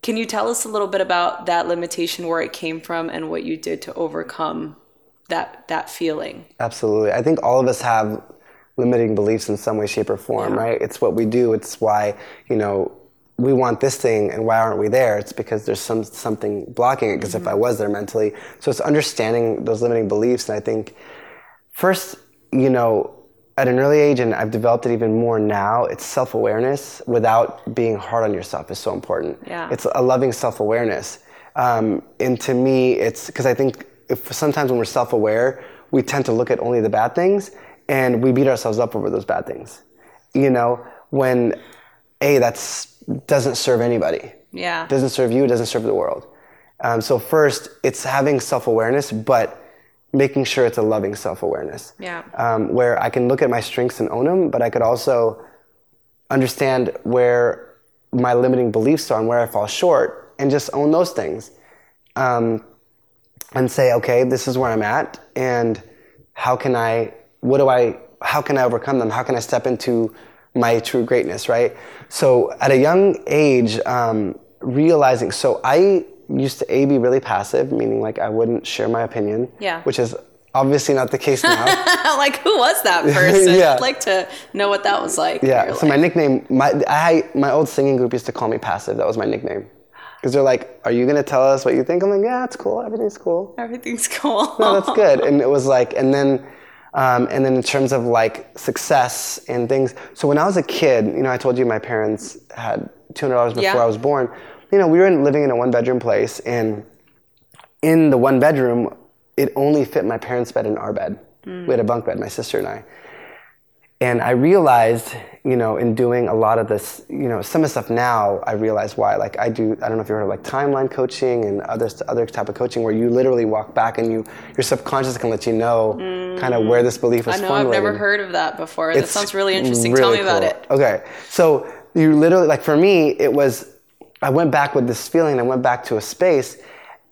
Can you tell us a little bit about that limitation, where it came from, and what you did to overcome that feeling? Absolutely. I think all of us have limiting beliefs in some way, shape, or form, right? It's what we do. It's why, you know, we want this thing and why aren't we there? It's because there's something blocking it, because if I was there mentally. So it's understanding those limiting beliefs. And I think first, you know, at an early age, and I've developed it even more now, it's self-awareness without being hard on yourself is so important. Yeah. It's a loving self-awareness. And to me, it's because I think sometimes when we're self-aware, we tend to look at only the bad things, and we beat ourselves up over those bad things, you know, when that doesn't serve anybody. Yeah. Doesn't serve you, doesn't serve the world. So first, it's having self-awareness, but making sure it's a loving self-awareness. Yeah. Where I can look at my strengths and own them, but I could also understand where my limiting beliefs are and where I fall short, and just own those things. And say, okay, this is where I'm at, and how can I overcome them? How can I step into my true greatness, right? So at a young age, realizing, so I used to be really passive, meaning like I wouldn't share my opinion, which is Obviously not the case now. Like, who was that person? Yeah. I'd like to know what that was like. Yeah. So my nickname, my old singing group used to call me Passive. That was my nickname. Because they're like, are you going to tell us what you think? I'm like, yeah, it's cool. Everything's cool. Everything's cool. No, that's good. And it was like, and then in terms of like success and things. So when I was a kid, you know, I told you my parents had $200 before I was born. You know, we were living in a one-bedroom place, and in the one bedroom, it only fit my parents' bed and our bed. Mm. We had a bunk bed, my sister and I. And I realized, you know, in doing a lot of this, you know, some of the stuff now, I realize why. Like I don't know if you heard of like timeline coaching and other type of coaching where you literally walk back and your subconscious can let you know kind of where this belief is formulated. I know, I've never heard of that before. That sounds really interesting. Really Tell me about it. Okay. So you literally, like for me, it was, I went back with this feeling. I went back to a space.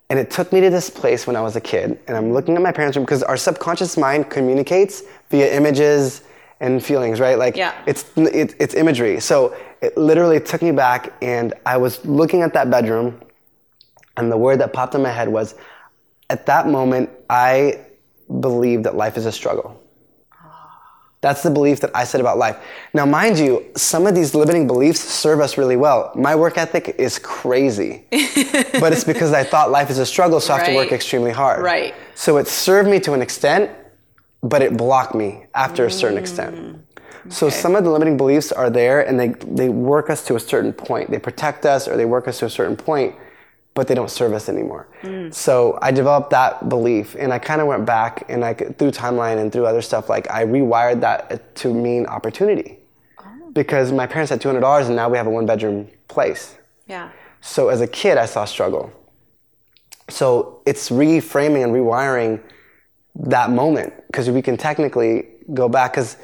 And it took me to this place when I was a kid. And I'm looking at my parents' room because our subconscious mind communicates via images and feelings, right? Like it's imagery. So it literally took me back, and I was looking at that bedroom, and the word that popped in my head was, at that moment, I believe that life is a struggle. That's the belief that I said about life. Now, mind you, some of these limiting beliefs serve us really well. My work ethic is crazy, but it's because I thought life is a struggle, so I have to work extremely hard. Right. So it served me to an extent, but it blocked me after a certain extent. Okay. So some of the limiting beliefs are there, and they work us to a certain point. They protect us, or they work us to a certain point, but they don't serve us anymore. So I developed that belief, and I kind of went back, and I through timeline and through other stuff, like I rewired that to mean opportunity. Oh. Because my parents had $200 and now we have a one-bedroom place. Yeah. So as a kid, I saw struggle. So it's reframing and rewiring that moment, because we can technically go back, because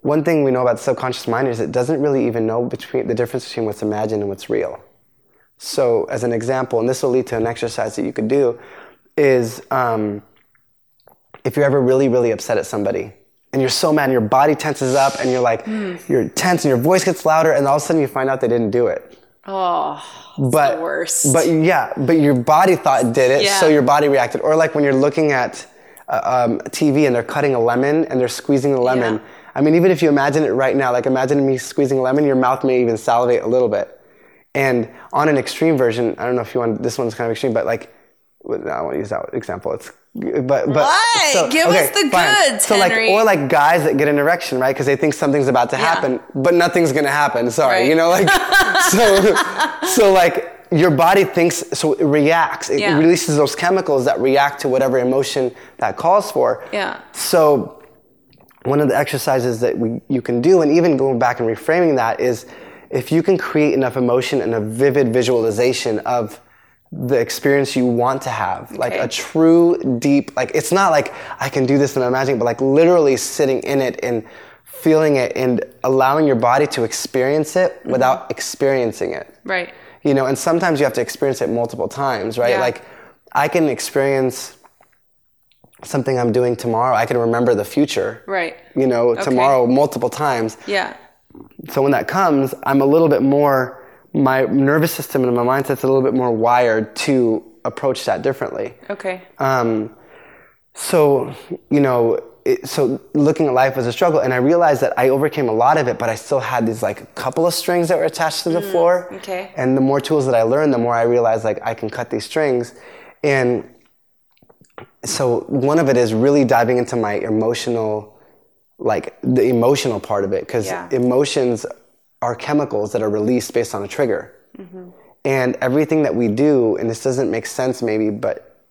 one thing we know about the subconscious mind is it doesn't really even know the difference between what's imagined and what's real. So as an example, and this will lead to an exercise that you could do, is if you're ever really, really upset at somebody and you're so mad and your body tenses up and you're like, you're tense and your voice gets louder, and all of a sudden you find out they didn't do it. Oh, that's the worst. But your body thought it did it, so your body reacted. Or like when you're looking at TV and they're cutting a lemon and they're squeezing the lemon. Yeah. I mean, even if you imagine it right now, like imagine me squeezing a lemon, your mouth may even salivate a little bit. And on an extreme version, I don't know if you want, this one's kind of extreme, but like, no, I won't use that example. Why? So, give us the goods, so Henry. Like, or like guys that get an erection, right? Because they think something's about to happen, but nothing's going to happen. Sorry. Right. You know, like, so like your body thinks, so it reacts. It releases those chemicals that react to whatever emotion that calls for. Yeah. So one of the exercises that you can do, and even going back and reframing that, is if you can create enough emotion and a vivid visualization of the experience you want to have, like a true, deep, like it's not like I can do this and I'm imagining, but like literally sitting in it and feeling it and allowing your body to experience it without experiencing it. Right. You know, and sometimes you have to experience it multiple times, right? Yeah. Like I can experience something I'm doing tomorrow. I can remember the future. Right. You know, tomorrow multiple times. Yeah. So when that comes, I'm a little bit more, my nervous system and my mindset's a little bit more wired to approach that differently. Okay. So, you know, so looking at life as a struggle, and I realized that I overcame a lot of it, but I still had these like a couple of strings that were attached to the floor. Okay. And the more tools that I learned, the more I realized like I can cut these strings. And so one of it is really diving into my emotional, like the emotional part of it, because emotions are chemicals that are released based on a trigger. And everything that we do, and this doesn't make sense maybe, but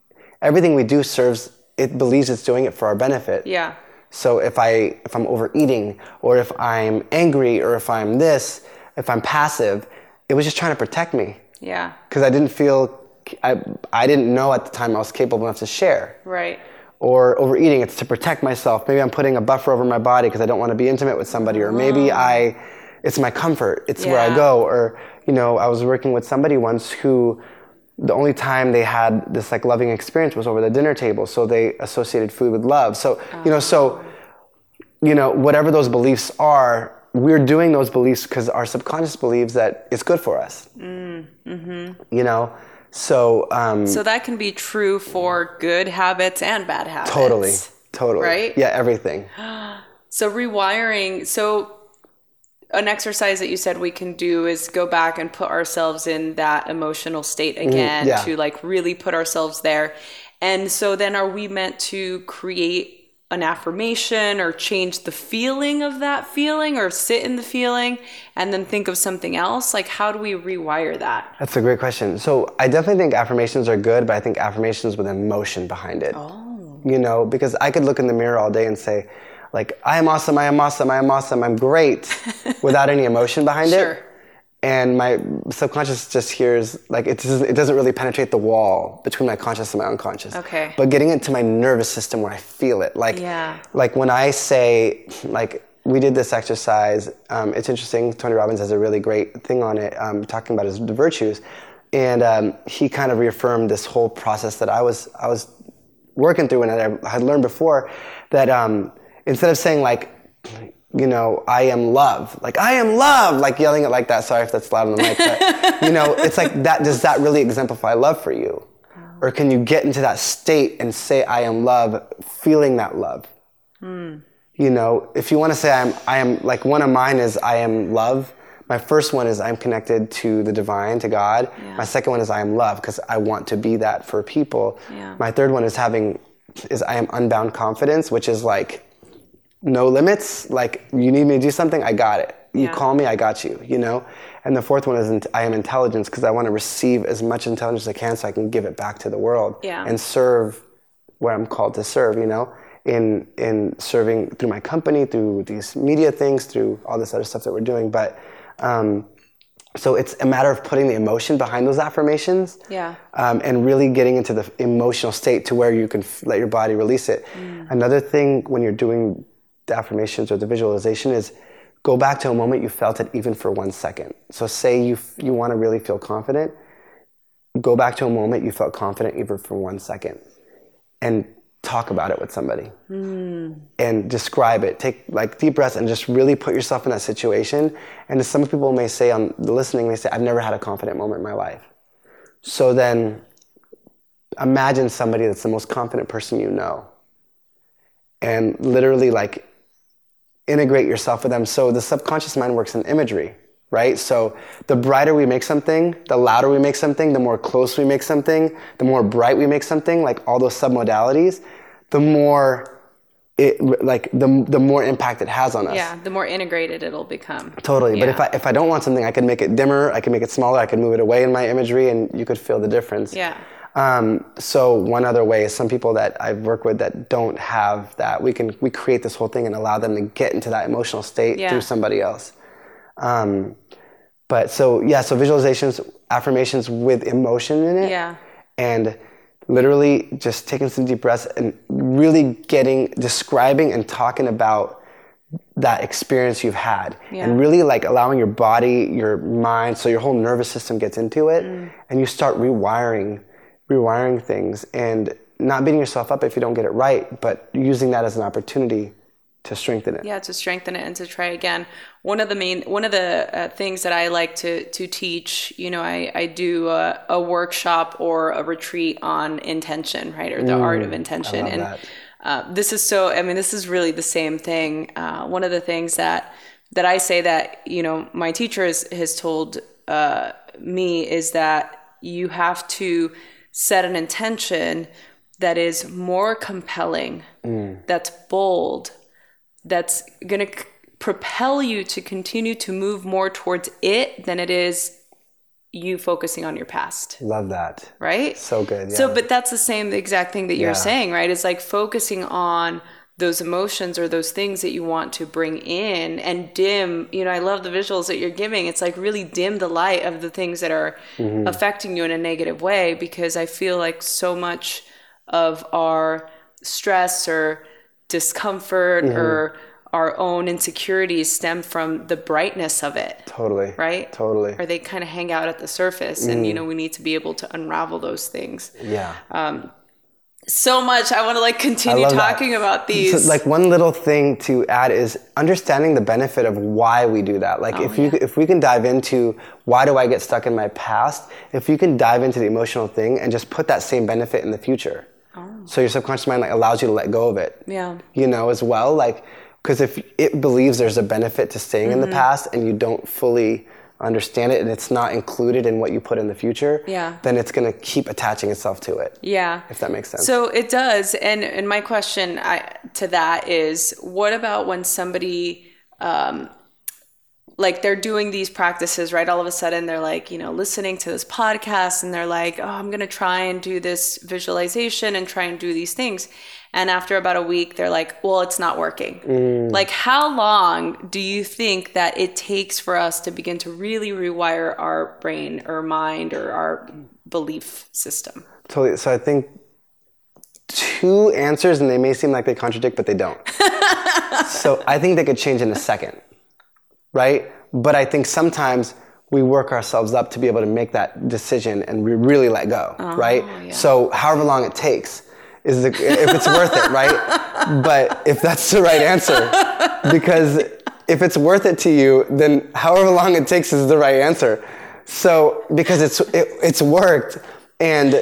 everything we do serves, it believes it's doing it for our benefit. Yeah. So if I'm overeating, or if I'm angry, or if I'm this, if I'm passive, it was just trying to protect me. Yeah. Because I didn't feel, I didn't know at the time I was capable enough to share. Right. Or overeating, it's to protect myself. Maybe I'm putting a buffer over my body because I don't want to be intimate with somebody. Or maybe it's my comfort. It's where I go. Or, you know, I was working with somebody once who the only time they had this like loving experience was over the dinner table. So they associated food with love. So, you know, whatever those beliefs are, we're doing those beliefs because our subconscious believes that it's good for us. You know, So that can be true for good habits and bad habits. Totally. Right? Yeah, everything. So rewiring. So an exercise that you said we can do is go back and put ourselves in that emotional state again to like really put ourselves there. And so then are we meant to create an affirmation or change the feeling of that feeling or sit in the feeling and then think of something else? Like, how do we rewire that? That's a great question. So I definitely think affirmations are good, but I think affirmations with emotion behind it. Oh. You know, because I could look in the mirror all day and say, like, I am awesome, I am awesome, I am awesome, I'm great, without any emotion behind it. And my subconscious just hears, like, it doesn't really penetrate the wall between my conscious and my unconscious. Okay. But getting into my nervous system where I feel it. Like when I say, like, we did this exercise. It's interesting. Tony Robbins has a really great thing on it, talking about the virtues. And he kind of reaffirmed this whole process that I was working through and that I had learned before, that instead of saying, like, you know, I am love, like yelling it like that. Sorry if that's loud on the mic, but you know, it's like that. Does that really exemplify love for you? Or can you get into that state and say, I am love, feeling that love? You know, if you want to say I am, like one of mine is I am love. My first one is I'm connected to the divine, to God. Yeah. My second one is I am love, because I want to be that for people. Yeah. My third one is I am unbound confidence, which is like, no limits. Like, you need me to do something, I got it. You call me, I got you, you know? And the fourth one is I am intelligence, because I want to receive as much intelligence as I can so I can give it back to the world and serve what I'm called to serve, you know? In serving through my company, through these media things, through all this other stuff that we're doing. But so it's a matter of putting the emotion behind those affirmations and really getting into the emotional state to where you can let your body release it. Another thing when you're doing the affirmations or the visualization is go back to a moment you felt it, even for 1 second. So say you want to really feel confident, go back to a moment you felt confident even for 1 second and talk about it with somebody and describe it. Take like deep breaths and just really put yourself in that situation. And some people may say, on the listening, they say, I've never had a confident moment in my life. So then imagine somebody that's the most confident person you know and literally like integrate yourself with them. So the subconscious mind works in imagery, right? So the brighter we make something, the louder we make something, the more close we make something, the more bright we make something, like all those submodalities, the more it, like the more impact it has on us. Yeah, the more integrated it'll become. Totally. Yeah. But if I don't want something, I can make it dimmer, I can make it smaller, I can move it away in my imagery, and you could feel the difference. Yeah. So one other way is some people that I've worked with that don't have that, we create this whole thing and allow them to get into that emotional state through somebody else. So visualizations, affirmations with emotion in it, and literally just taking some deep breaths and really describing and talking about that experience you've had, and really like allowing your body, your mind, so your whole nervous system gets into it, and you start rewiring things and not beating yourself up if you don't get it right, but using that as an opportunity to strengthen it. Yeah, to strengthen it and to try again. One of the things that I like to teach, you know, I do a workshop or a retreat on intention, right? Or the art of intention. I love that. This is really the same thing. One of the things that I say that, you know, my teacher has told me is that you have to set an intention that is more compelling, that's bold, that's going to propel you to continue to move more towards it than it is you focusing on your past. Love that. Right? So good. Yeah. So, but that's the same exact thing that you're saying, right? It's like focusing on those emotions or those things that you want to bring in and dim, you know, I love the visuals that you're giving. It's like really dim the light of the things that are affecting you in a negative way, because I feel like so much of our stress or discomfort or our own insecurities stem from the brightness of it. Totally. Right? Totally. Or they kind of hang out at the surface and, you know, we need to be able to unravel those things. Yeah. so much. I want to like continue talking about these. So, like, one little thing to add is understanding the benefit of why we do that. Like if we can dive into why do I get stuck in my past, if you can dive into the emotional thing and just put that same benefit in the future. Oh. So your subconscious mind like allows you to let go of it. Yeah. You know, as well, like, because if it believes there's a benefit to staying in the past and you don't fully understand it and it's not included in what you put in the future, then it's going to keep attaching itself to it. Yeah. If that makes sense. So it does. And my question to that is, what about when somebody, like they're doing these practices, right? All of a sudden they're like, you know, listening to this podcast and they're like, oh, I'm going to try and do this visualization and try and do these things. And after about a week, they're like, well, it's not working. Like, how long do you think that it takes for us to begin to really rewire our brain or mind or our belief system? Totally. So I think two answers, and they may seem like they contradict, but they don't. So I think they could change in a second, right? But I think sometimes we work ourselves up to be able to make that decision and we really let go, right? Yeah. So however long it takes, if it's worth it, right? But if that's the right answer, because if it's worth it to you, then however long it takes is the right answer. So because it's worked. And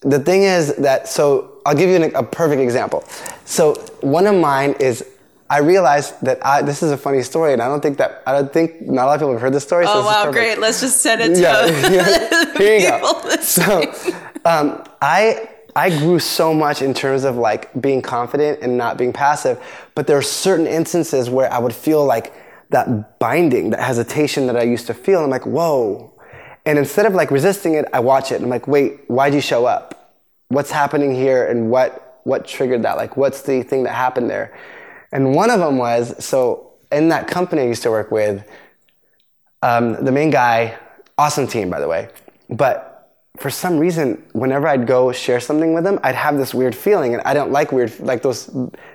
the thing is that, so I'll give you a perfect example. So one of mine is, I realized that this is a funny story, and I don't think not a lot of people have heard this story. Oh, so wow, great. Let's just send it to Here you go. Listening. So I grew so much in terms of like being confident and not being passive, but there are certain instances where I would feel like that binding, that hesitation that I used to feel. I'm like, whoa. And instead of like resisting it, I watch it and I'm like, wait, why'd you show up? What's happening here? And what triggered that? Like, what's the thing that happened there? And one of them was, so in that company I used to work with, the main guy, awesome team, by the way, but for some reason, whenever I'd go share something with them, I'd have this weird feeling, and I don't like weird, like those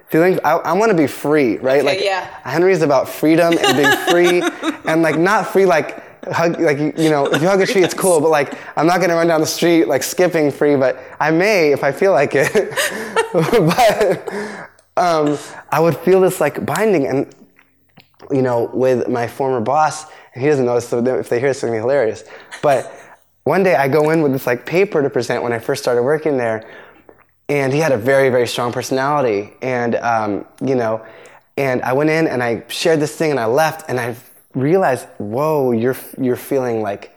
feelings. I want to be free, right? Okay, like Henry's about freedom and being free, and like not free, like hug, like you know, if you hug a tree, it's cool, but like I'm not gonna run down the street like skipping free, but I may if I feel like it. But I would feel this like binding, and you know, with my former boss, and he doesn't know this, so if they hear this, it's gonna be hilarious, but. One day I go in with this like paper to present when I first started working there, and he had a very, very strong personality, and you know, and I went in and I shared this thing and I left, and I realized, whoa, you're feeling like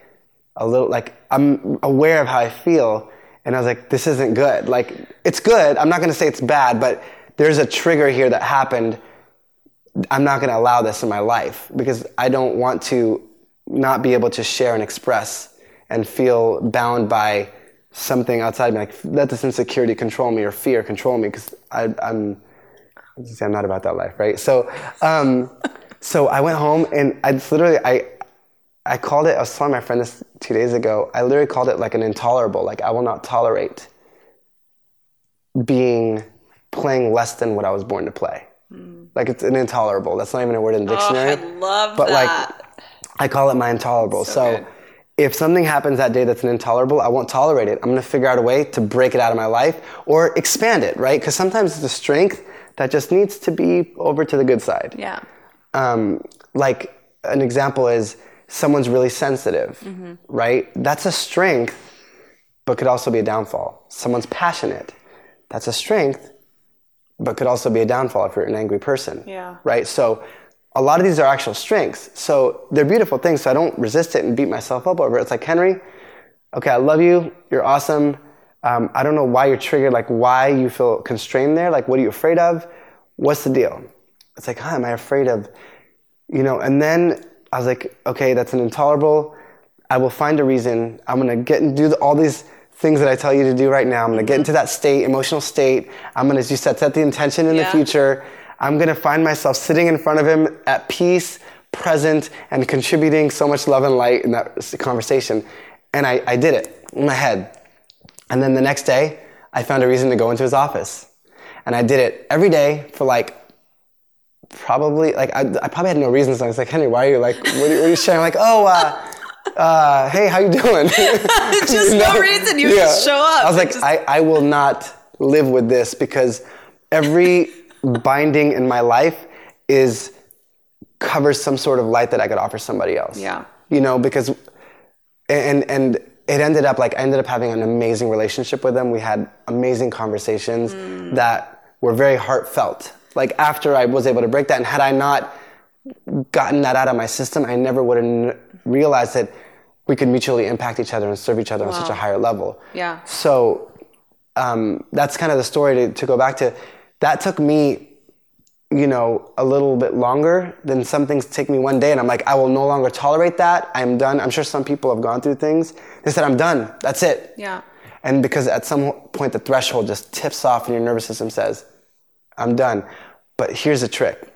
a little, like I'm aware of how I feel, and I was like, this isn't good. Like, it's good, I'm not gonna say it's bad, but there's a trigger here that happened. I'm not gonna allow this in my life because I don't want to not be able to share and express and feel bound by something outside me, like let this insecurity control me or fear control me, because I'm not about that life, right? So so I went home and I called it, I was telling my friend this 2 days ago, I literally called it like an intolerable, like I will not tolerate playing less than what I was born to play. Like it's an intolerable, that's not even a word in the dictionary. Oh, I love but that. But like I call it my intolerable. So if something happens that day that's an intolerable, I won't tolerate it. I'm gonna figure out a way to break it out of my life or expand it, right? Because sometimes it's a strength that just needs to be over to the good side. Yeah. Like an example is someone's really sensitive, right? That's a strength, but could also be a downfall. Someone's passionate. That's a strength, but could also be a downfall if you're an angry person, right? So a lot of these are actual strengths. So they're beautiful things, so I don't resist it and beat myself up over it. It's like, Henry, okay, I love you. You're awesome. I don't know why you're triggered, like why you feel constrained there. Like, what are you afraid of? What's the deal? It's like, am I afraid of, you know, and then I was like, okay, that's an intolerable. I will find a reason. I'm going to get and do all these things that I tell you to do right now. I'm going to get into that state, emotional state. I'm going to just set the intention in the future. I'm going to find myself sitting in front of him at peace, present, and contributing so much love and light in that conversation. And I did it in my head. And then the next day, I found a reason to go into his office. And I did it every day for like, probably, like I probably had no reason. So I was like, Henry, why are you like, what are you sharing? I'm like, hey, how you doing? Just you know? No reason, you just show up. I was like, I will not live with this, because every binding in my life covers some sort of light that I could offer somebody else. Yeah. You know, because, and it ended up like, I ended up having an amazing relationship with them. We had amazing conversations that were very heartfelt. Like, after I was able to break that, and had I not gotten that out of my system, I never would have realized that we could mutually impact each other and serve each other on such a higher level. Yeah. So that's kind of the story to go back to. That took me, you know, a little bit longer than some things take me one day. And I'm like, I will no longer tolerate that. I'm done. I'm sure some people have gone through things. They said, I'm done. That's it. Yeah. And because at some point the threshold just tips off and your nervous system says, I'm done. But here's the trick.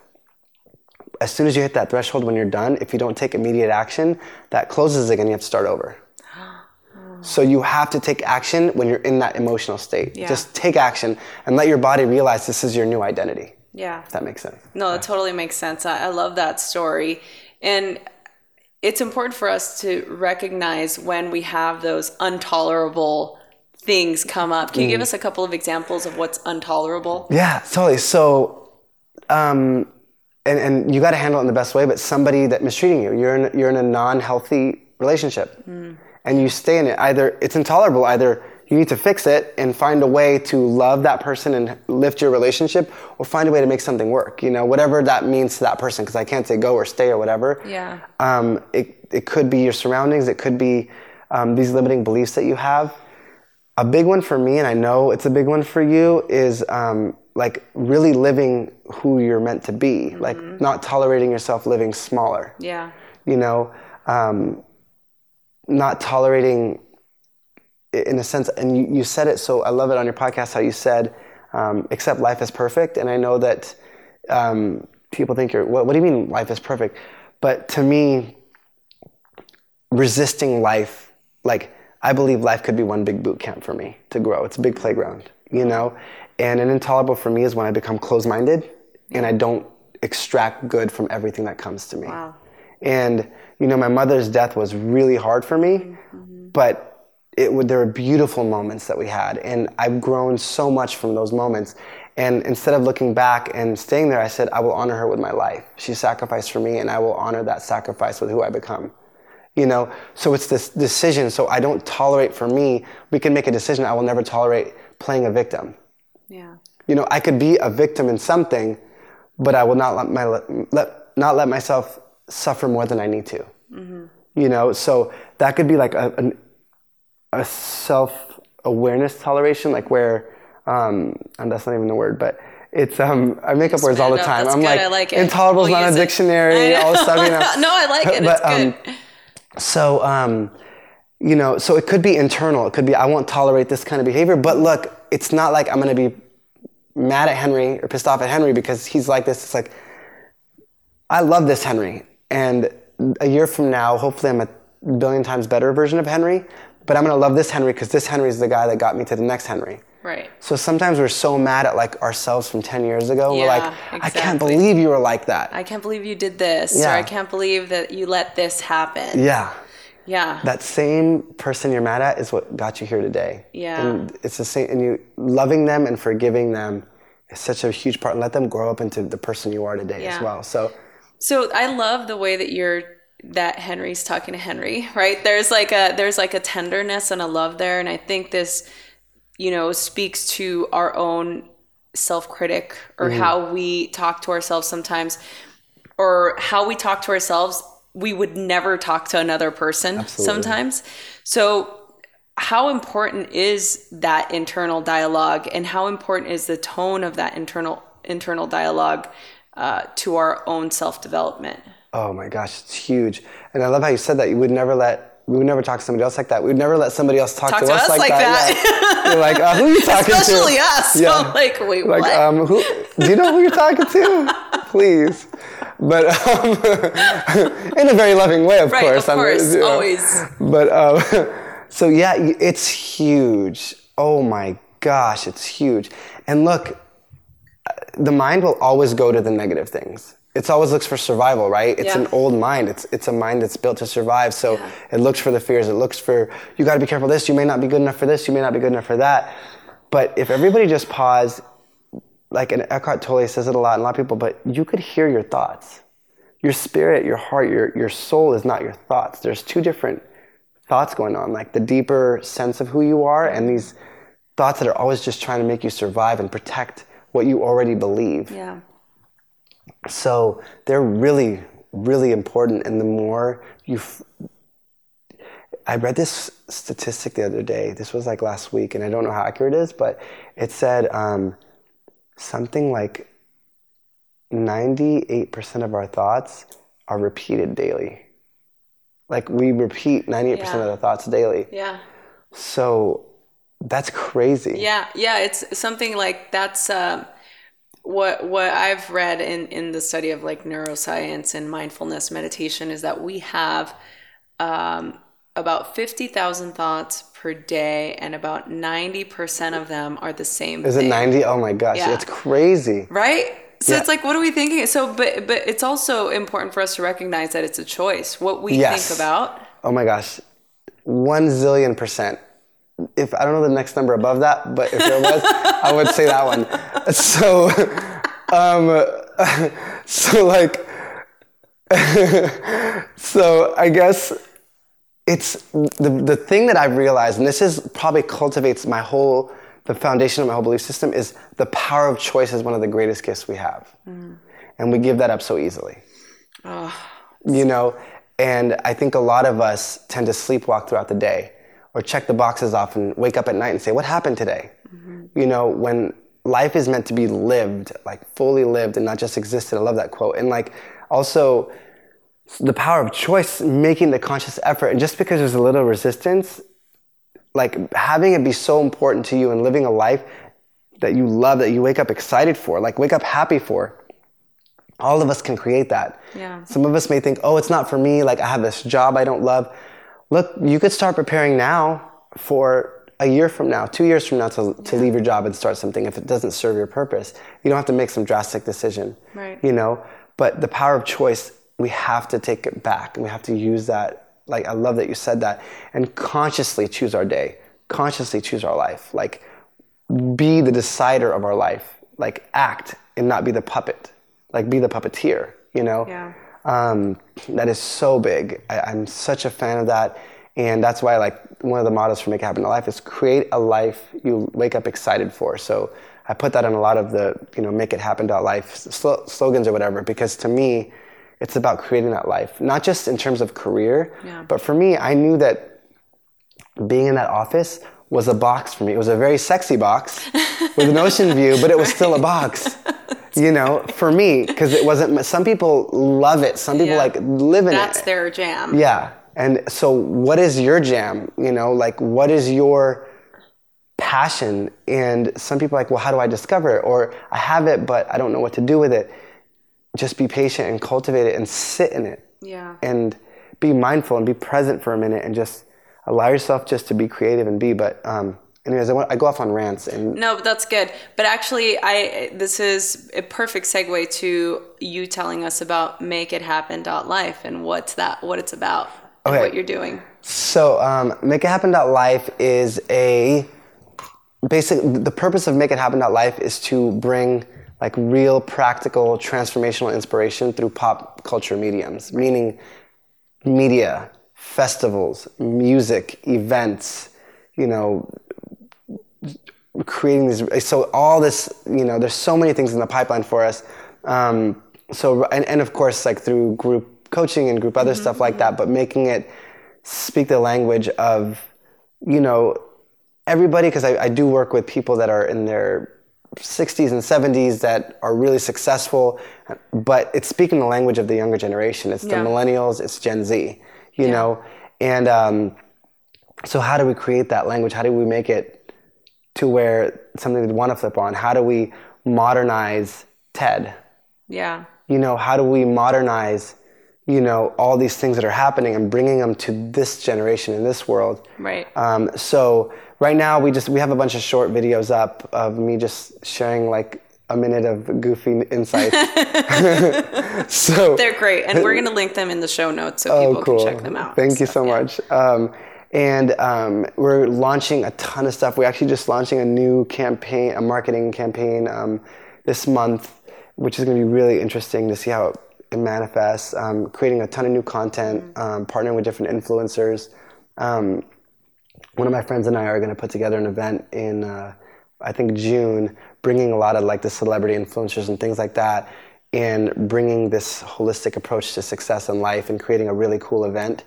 As soon as you hit that threshold when you're done, if you don't take immediate action, that closes again. You have to start over. So you have to take action when you're in that emotional state. Yeah. Just take action and let your body realize this is your new identity. Yeah. If that makes sense. No, that totally makes sense. I love that story. And it's important for us to recognize when we have those intolerable things come up. Can you give us a couple of examples of what's intolerable? Yeah, totally. So, and you got to handle it in the best way, but somebody that mistreating you, you're in a non-healthy relationship and you stay in it. Either it's intolerable, either you need to fix it and find a way to love that person and lift your relationship, or find a way to make something work, you know, whatever that means to that person. 'Cause I can't say go or stay or whatever. Yeah. It could be your surroundings. It could be, these limiting beliefs that you have. A big one for me, and I know it's a big one for you, is like really living who you're meant to be, like not tolerating yourself living smaller. Yeah. You know, not tolerating, in a sense, and you said it, so I love it on your podcast how you said, except life is perfect. And I know that people think what do you mean life is perfect? But to me, resisting life, like, I believe life could be one big boot camp for me to grow. It's a big playground, you know? And an intolerable for me is when I become closed-minded and I don't extract good from everything that comes to me. Wow. And, you know, my mother's death was really hard for me, but there were beautiful moments that we had. And I've grown so much from those moments. And instead of looking back and staying there, I said, I will honor her with my life. She sacrificed for me, and I will honor that sacrifice with who I become. You know, so it's this decision. So I don't tolerate, for me, we can make a decision. I will never tolerate playing a victim. Yeah. You know, I could be a victim in something, but I will not let myself suffer more than I need to. Mm-hmm. You know, so that could be like a self-awareness toleration, like where, and that's not even the word, but it's, I make up words all the time. I'm good. Like intolerable is not a dictionary, all this stuff, you know. No, I like it. But, it's good. So, you know, so it could be internal. It could be, I won't tolerate this kind of behavior. But look, it's not like I'm going to be mad at Henry or pissed off at Henry because he's like this. It's like, I love this Henry. And a year from now, hopefully I'm a billion times better version of Henry. But I'm going to love this Henry because this Henry is the guy that got me to the next Henry. Right. So sometimes we're so mad at like ourselves from 10 years ago. Yeah, we're like, I can't believe you were like that. I can't believe you did this. Yeah. Or I can't believe that you let this happen. Yeah. Yeah. That same person you're mad at is what got you here today. Yeah. And it's the same, and you loving them and forgiving them is such a huge part, and let them grow up into the person you are today as well. So I love the way that that Henry's talking to Henry, right? There's like a tenderness and a love there. And I think this, you know, speaks to our own self-critic, or how we talk to ourselves sometimes, or how we talk to ourselves. We would never talk to another person sometimes. So how important is that internal dialogue, and how important is the tone of that internal dialogue to our own self-development? Oh my gosh, it's huge. And I love how you said that. We would never talk to somebody else like that. We would never let somebody else talk to us like that. Yeah. You're like, who are you talking to? Especially us. Yeah. I'm like, wait, like, what? Do you know who you're talking to? Please. But in a very loving way, of course. Right, of course, you know, always. But so yeah, it's huge. Oh my gosh, it's huge. And look, the mind will always go to the negative things. It's always looks for survival, right? It's an old mind. It's a mind that's built to survive. So it looks for the fears. It looks for, you got to be careful of this. You may not be good enough for this. You may not be good enough for that. But if everybody just paused, like an Eckhart Tolle says it a lot, and a lot of people, but you could hear your thoughts. Your spirit, your heart, your soul is not your thoughts. There's two different thoughts going on, like the deeper sense of who you are and these thoughts that are always just trying to make you survive and protect what you already believe. Yeah. So they're really, really important. And the more you... I read this statistic the other day. This was like last week, and I don't know how accurate it is, but it said something like 98% of our thoughts are repeated daily. Like we repeat 98% of the thoughts daily. Yeah. So that's crazy. Yeah. Yeah. It's something like that's what I've read in the study of like neuroscience and mindfulness meditation is that we have about 50,000 thoughts per day, and about 90% of them are the same. Is it 90? Oh my gosh. Yeah. That's crazy. Right? So it's like, what are we thinking? So, but it's also important for us to recognize that it's a choice. What we think about. Oh my gosh. 1,000,000,000%. If I don't know the next number above that, but if there was, I would say that one. So, so I guess it's the thing that I've realized, and this is probably cultivates my whole, the foundation of my whole belief system is the power of choice is one of the greatest gifts we have. Mm. And we give that up so easily. Oh. You know, and I think a lot of us tend to sleepwalk throughout the day or check the boxes off and wake up at night and say, what happened today? Mm-hmm. You know, when life is meant to be lived, like fully lived and not just existed. I love that quote. And like also the power of choice, making the conscious effort. And just because there's a little resistance, like having it be so important to you and living a life that you love, that you wake up excited for, like wake up happy for. All of us can create that. Yeah. Some of us may think, oh, it's not for me. Like I have this job I don't love. Look, you could start preparing now for a year from now, 2 years from now to leave your job and start something if it doesn't serve your purpose. You don't have to make some drastic decision, right? You know, but the power of choice, we have to take it back and we have to use that. Like, I love that you said that. And consciously choose our day. Consciously choose our life. Like, be the decider of our life. Like, act and not be the puppet. Like, be the puppeteer, you know? Yeah. That is so big. I'm such a fan of that. And that's why, like, one of the mottos for Make It Happen to Life is create a life you wake up excited for. So I put that in a lot of the, you know, MakeItHappen.Life slogans or whatever. Because to me... it's about creating that life, not just in terms of career, but for me, I knew that being in that office was a box for me. It was a very sexy box with an ocean view, but it was still a box, you know, for me, because it wasn't, some people love it. Some people like live in it. That's their jam. Yeah. And so what is your jam? You know, like what is your passion? And some people are like, well, how do I discover it? Or I have it, but I don't know what to do with it. Just be patient and cultivate it and sit in it. Yeah. And be mindful and be present for a minute and just allow yourself just to be creative and be. But anyways, I go off on rants. And no, but that's good. But actually, this is a perfect segue to you telling us about MakeItHappen.Life and what's that, what it's about and what you're doing. So MakeItHappen.Life is the purpose of MakeItHappen.Life is to bring like real practical transformational inspiration through pop culture mediums, meaning media, festivals, music, events, you know, creating these. So all this, you know, there's so many things in the pipeline for us. And of course, like through group coaching and group other stuff like that, but making it speak the language of, you know, everybody, because I do work with people that are in their 60s and 70s that are really successful, but it's speaking the language of the younger generation. It's the millennials, it's Gen Z, you know? And so how do we create that language? How do we make it to where something they'd want to flip on? How do we modernize TED? Yeah. You know, how do we modernize, you know, all these things that are happening and bringing them to this generation in this world? Right. So right now, we have a bunch of short videos up of me just sharing like a minute of goofy insights. So they're great, and we're gonna link them in the show notes so people can check them out. Thank you so much. And we're launching a ton of stuff. We're actually just launching a new campaign, a marketing campaign this month, which is going to be really interesting to see how it manifests. Creating a ton of new content, partnering with different influencers. One of my friends and I are going to put together an event in, I think, June, bringing a lot of like the celebrity influencers and things like that, and bringing this holistic approach to success in life and creating a really cool event.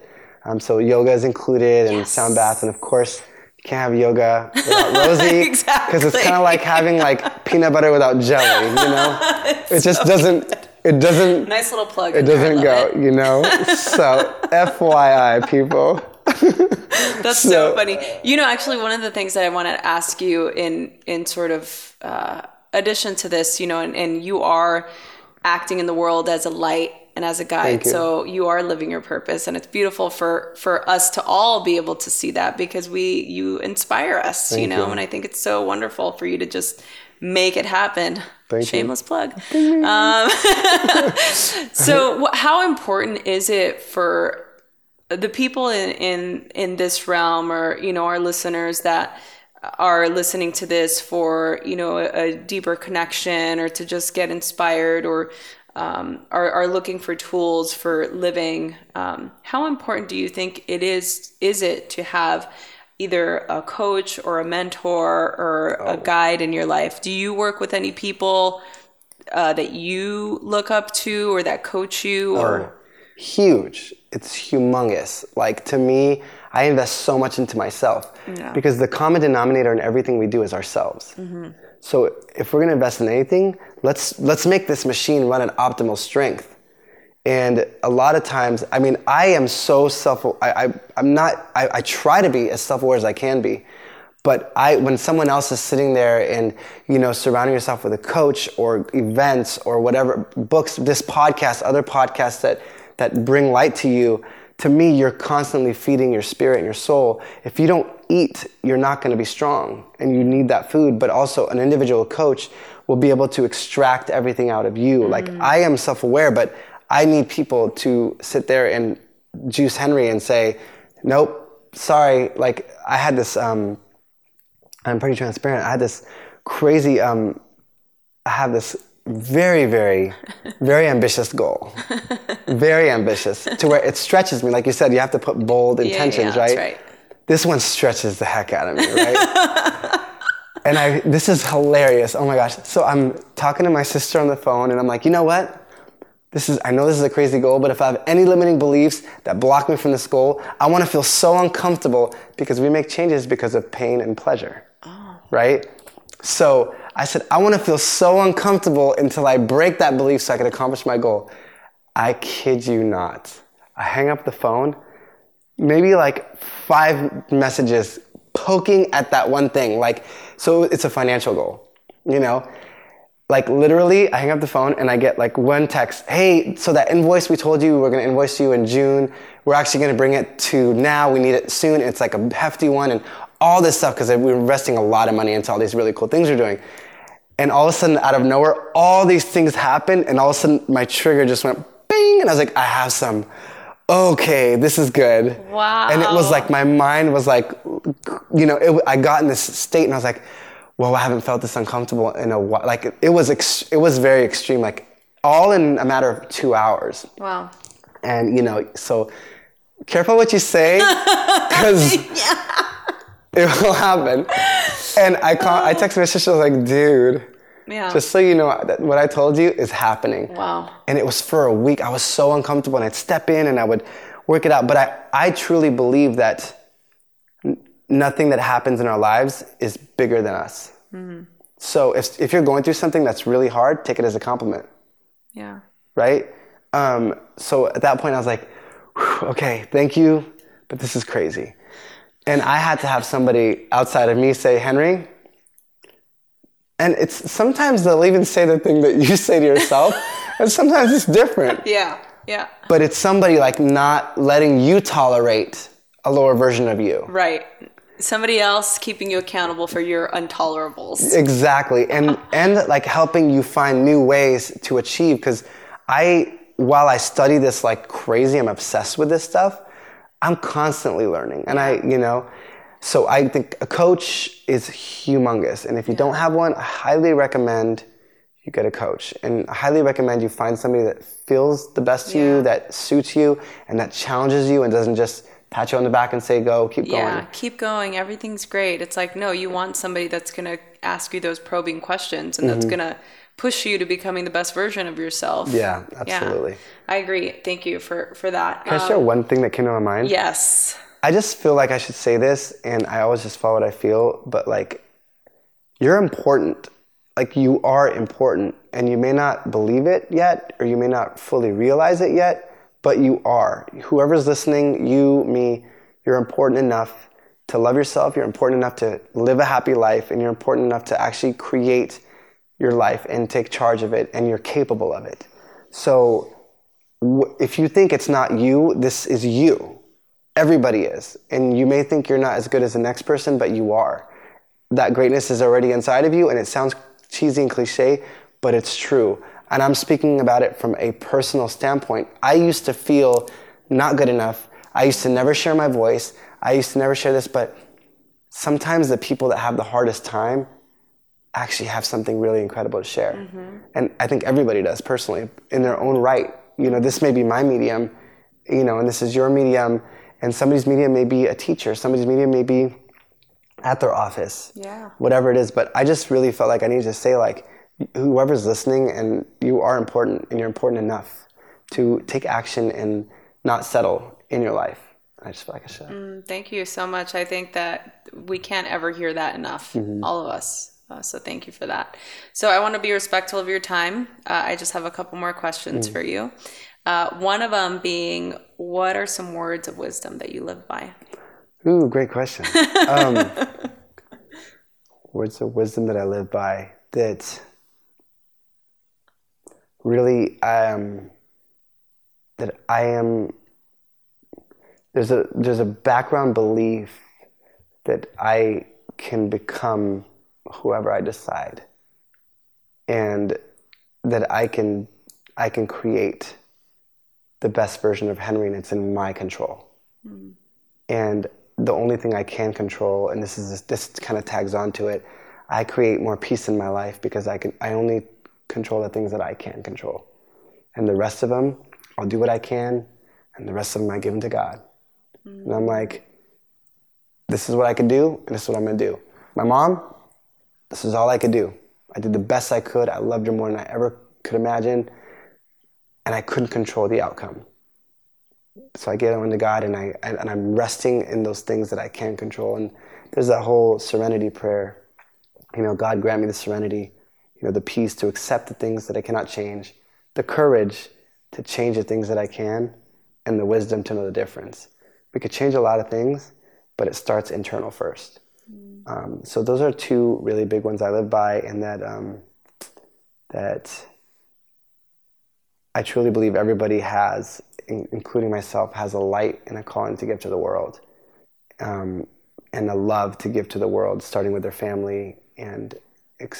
So yoga is included, and sound baths, and of course you can't have yoga without Rosie, because it's kind of like having like peanut butter without jelly, you know? It just doesn't. Nice little plug. It doesn't go. You know. So FYI, people. That's so funny. You know, actually, one of the things that I want to ask you in sort of addition to this, you know, and you are acting in the world as a light and as a guide. So you are living your purpose, and it's beautiful for us to all be able to see that, because you inspire us, you know, and I think it's so wonderful for you to just make it happen. Shameless plug. So how important is it for the people in this realm, or, you know, our listeners that are listening to this for, you know, a deeper connection, or to just get inspired, or are looking for tools for living. How important do you think it is it to have either a coach or a mentor or a guide in your life? Do you work with any people that you look up to, or that coach you? Huge. It's humongous. Like, to me, I invest so much into myself because the common denominator in everything we do is ourselves. Mm-hmm. So if we're going to invest in anything, let's make this machine run at optimal strength. And a lot of times, I mean, I am so I try to be as self-aware as I can be. But when someone else is sitting there and, you know, surrounding yourself with a coach or events or whatever, books, this podcast, other podcasts that bring light to you, to me, you're constantly feeding your spirit and your soul. If you don't eat, you're not going to be strong, and you need that food. But also, an individual coach will be able to extract everything out of you. Mm-hmm. Like, I am self-aware, but I need people to sit there and juice Henry and say, nope, sorry. Like, I had this, I'm pretty transparent. I had this crazy, I have this very, very, very ambitious goal. Very ambitious, to where it stretches me. Like you said, you have to put bold intentions, right? That's right. This one stretches the heck out of me, right? And this is hilarious. Oh my gosh. So I'm talking to my sister on the phone, and I'm like, you know what? I know this is a crazy goal, but if I have any limiting beliefs that block me from this goal, I want to feel so uncomfortable, because we make changes because of pain and pleasure, right? So I said, I want to feel so uncomfortable until I break that belief so I can accomplish my goal. I kid you not. I hang up the phone, maybe like 5 messages poking at that one thing. Like, so it's a financial goal, you know? Like, literally, I hang up the phone and I get like one text. Hey, so that invoice we told you, we're going to invoice you in June. We're actually going to bring it to now. We need it soon. It's like a hefty one, and all this stuff, because we're investing a lot of money into all these really cool things we're doing. And all of a sudden, out of nowhere, all these things happen, and all of a sudden, my trigger just went bing, and I was like, I have some. Okay, this is good. Wow. And it was like, my mind was like, you know, I got in this state, and I was like, well, I haven't felt this uncomfortable in a while. Like, it was very extreme, like, all in a matter of 2 hours. Wow. And, you know, so careful what you say, because it will happen. And I texted my sister, I was like, dude, just so you know, what I told you is happening. Wow. And it was for a week. I was so uncomfortable, and I'd step in and I would work it out. But I truly believe that nothing that happens in our lives is bigger than us. Mm-hmm. So if you're going through something that's really hard, take it as a compliment. Yeah. Right? So at that point I was like, okay, thank you, but this is crazy. And I had to have somebody outside of me say, Henry, and it's sometimes they'll even say the thing that you say to yourself, and sometimes it's different. Yeah. But it's somebody like not letting you tolerate a lower version of you. Right. Somebody else keeping you accountable for your intolerables. Exactly. And like helping you find new ways to achieve. Because while I study this like crazy, I'm obsessed with this stuff, I'm constantly learning. And so I think a coach is humongous. And if you don't have one, I highly recommend you get a coach. And I highly recommend you find somebody that feels the best to you, that suits you, and that challenges you and doesn't just pat you on the back and say, go, keep going. Yeah, keep going. Everything's great. It's like, no, you want somebody that's going to ask you those probing questions and that's going to push you to becoming the best version of yourself. Yeah, absolutely. Yeah, I agree. Thank you for that. Can I share one thing that came to my mind? Yes. I just feel like I should say this, and I always just follow what I feel, but like, you're important. Like, you are important, and you may not believe it yet, or you may not fully realize it yet, but you are. Whoever's listening, you, me, you're important enough to love yourself, you're important enough to live a happy life, and you're important enough to actually create your life and take charge of it, and you're capable of it. So if you think it's not you, this is you. Everybody is. And you may think you're not as good as the next person, but you are. That greatness is already inside of you, and it sounds cheesy and cliche, but it's true. And I'm speaking about it from a personal standpoint. I used to feel not good enough. I used to never share my voice. I used to never share this, but sometimes the people that have the hardest time actually have something really incredible to share. Mm-hmm. And I think everybody does personally in their own right. You know, this may be my medium, you know, and this is your medium, and somebody's medium may be a teacher. Somebody's medium may be at their office, whatever it is. But I just really felt like I needed to say, like, whoever's listening, and you are important, and you're important enough to take action and not settle in your life. I just feel like I should. Thank you so much. I think that we can't ever hear that enough, all of us. So thank you for that. So I want to be respectful of your time. I just have a couple more questions for you. One of them being, what are some words of wisdom that you live by? Ooh, great question. Words of wisdom that I live by that really, that I am, there's a background belief that I can become whoever I decide, and that I can create the best version of Henry, and it's in my control. And the only thing I can control, and this kind of tags onto it, I create more peace in my life because I only control the things that I can control, and the rest of them I'll do what I can, and the rest of them I give them to God. And I'm like, this is what I can do, and this is what I'm gonna do. My mom, this is all I could do. I did the best I could. I loved her more than I ever could imagine. And I couldn't control the outcome. So I gave it to God, and I'm resting in those things that I can control. And there's that whole serenity prayer. You know, God grant me the serenity, you know, the peace to accept the things that I cannot change, the courage to change the things that I can, and the wisdom to know the difference. We could change a lot of things, but it starts internal first. So those are two really big ones I live by, and that that I truly believe everybody has, including myself, has a light and a calling to give to the world, and a love to give to the world, starting with their family and,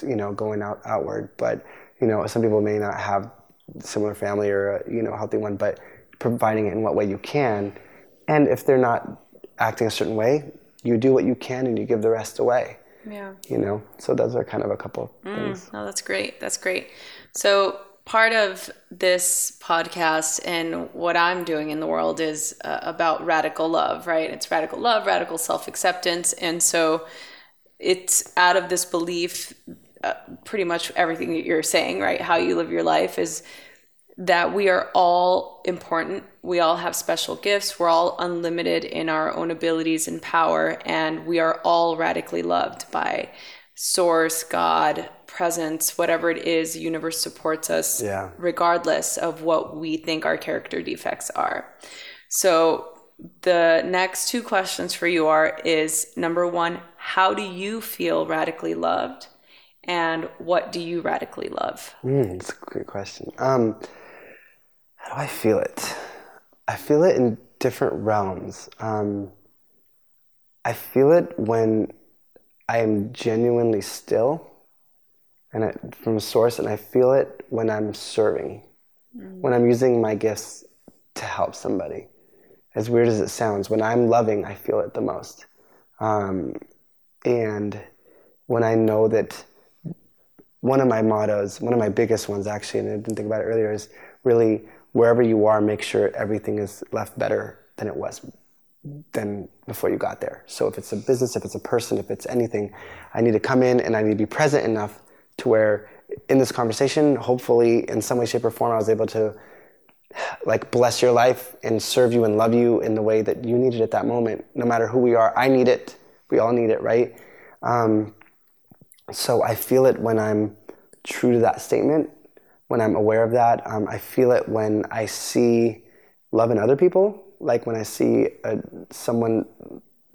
you know, going outward. But, you know, some people may not have similar family or a, you know, healthy one, but providing it in what way you can, and if they're not acting a certain way, you do what you can and you give the rest away. Yeah. You know, so those are kind of a couple things. No, that's great. That's great. So part of this podcast and what I'm doing in the world is about radical love, right? It's radical love, radical self-acceptance. And so it's out of this belief, pretty much everything that you're saying, right? How you live your life is that we are all important. We all have special gifts. We're all unlimited in our own abilities and power. And we are all radically loved by source, God, presence, whatever it is. The universe supports us regardless of what we think our character defects are. So the next two questions for you are, is number one, how do you feel radically loved? And what do you radically love? That's a great question. How do I feel it? I feel it in different realms. I feel it when I am genuinely still and from a source, and I feel it when I'm serving, when I'm using my gifts to help somebody. as weird as it sounds, when I'm loving, I feel it the most. And when I know that, one of my mottos, one of my biggest ones actually, and I didn't think about it earlier, is really wherever you are, make sure everything is left better than it was than before you got there. So if it's a business, if it's a person, if it's anything, I need to come in and I need to be present enough to where in this conversation, hopefully in some way, shape or form, I was able to like bless your life and serve you and love you in the way that you needed at that moment. No matter who we are, I need it. We all need it, right? So I feel it when I'm true to that statement, when I'm aware of that. I feel it when I see love in other people, like when I see someone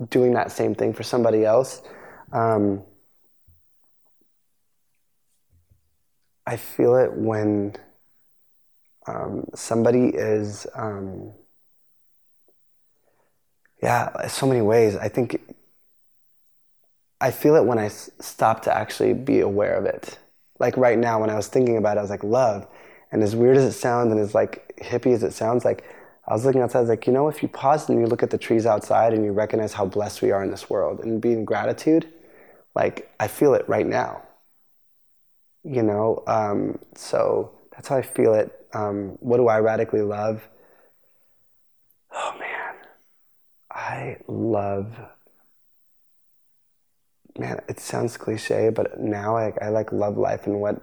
doing that same thing for somebody else. I feel it when somebody is, so many ways. I feel it when I stop to actually be aware of it. Like right now, when I was thinking about it, I was like, love. And as weird as it sounds and as like hippie as it sounds, like I was looking outside, I was like, you know, if you pause and you look at the trees outside and you recognize how blessed we are in this world and be in gratitude, like I feel it right now. You know, so that's how I feel it. What do I radically love? Oh man, Man, it sounds cliche, but now I love life and what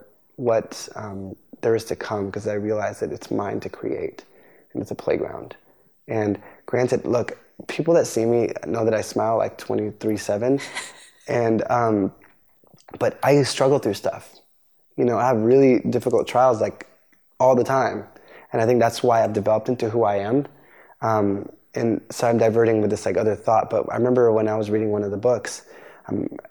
there is to come, because I realize that it's mine to create and it's a playground. And granted, look, people that see me know that I smile like 23/7, and but I struggle through stuff. You know, I have really difficult trials like all the time, and I think that's why I've developed into who I am. And so I'm diverting with this like other thought, but I remember when I was reading one of the books.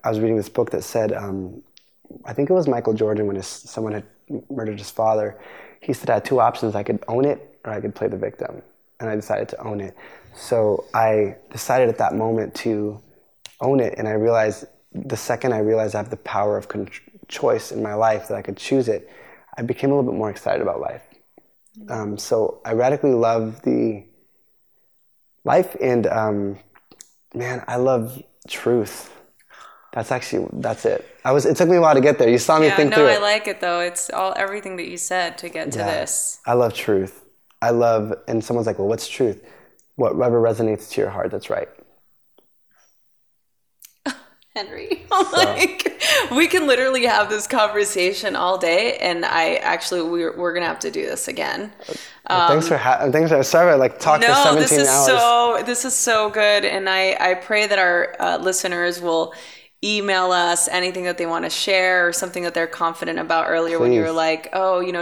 I was reading this book that said, I think it was Michael Jordan when someone had murdered his father. He said I had two options. I could own it or I could play the victim. And I decided to own it. So I decided at that moment to own it. And I realized the second I realized I have the power of choice in my life, that I could choose it, I became a little bit more excited about life. So I radically love the life. And man, I love truth. That's it. It took me a while to get there. You saw me through it. I like it though. It's everything that you said to get to this. I love truth. And someone's like, well, what's truth? Whatever resonates to your heart, that's right. Henry, we can literally have this conversation all day, and we're gonna have to do this again. Sorry, I talked for 17 hours. This is so good, and I pray that our listeners will email us anything that they want to share or something that they're confident about. Earlier, When you were like,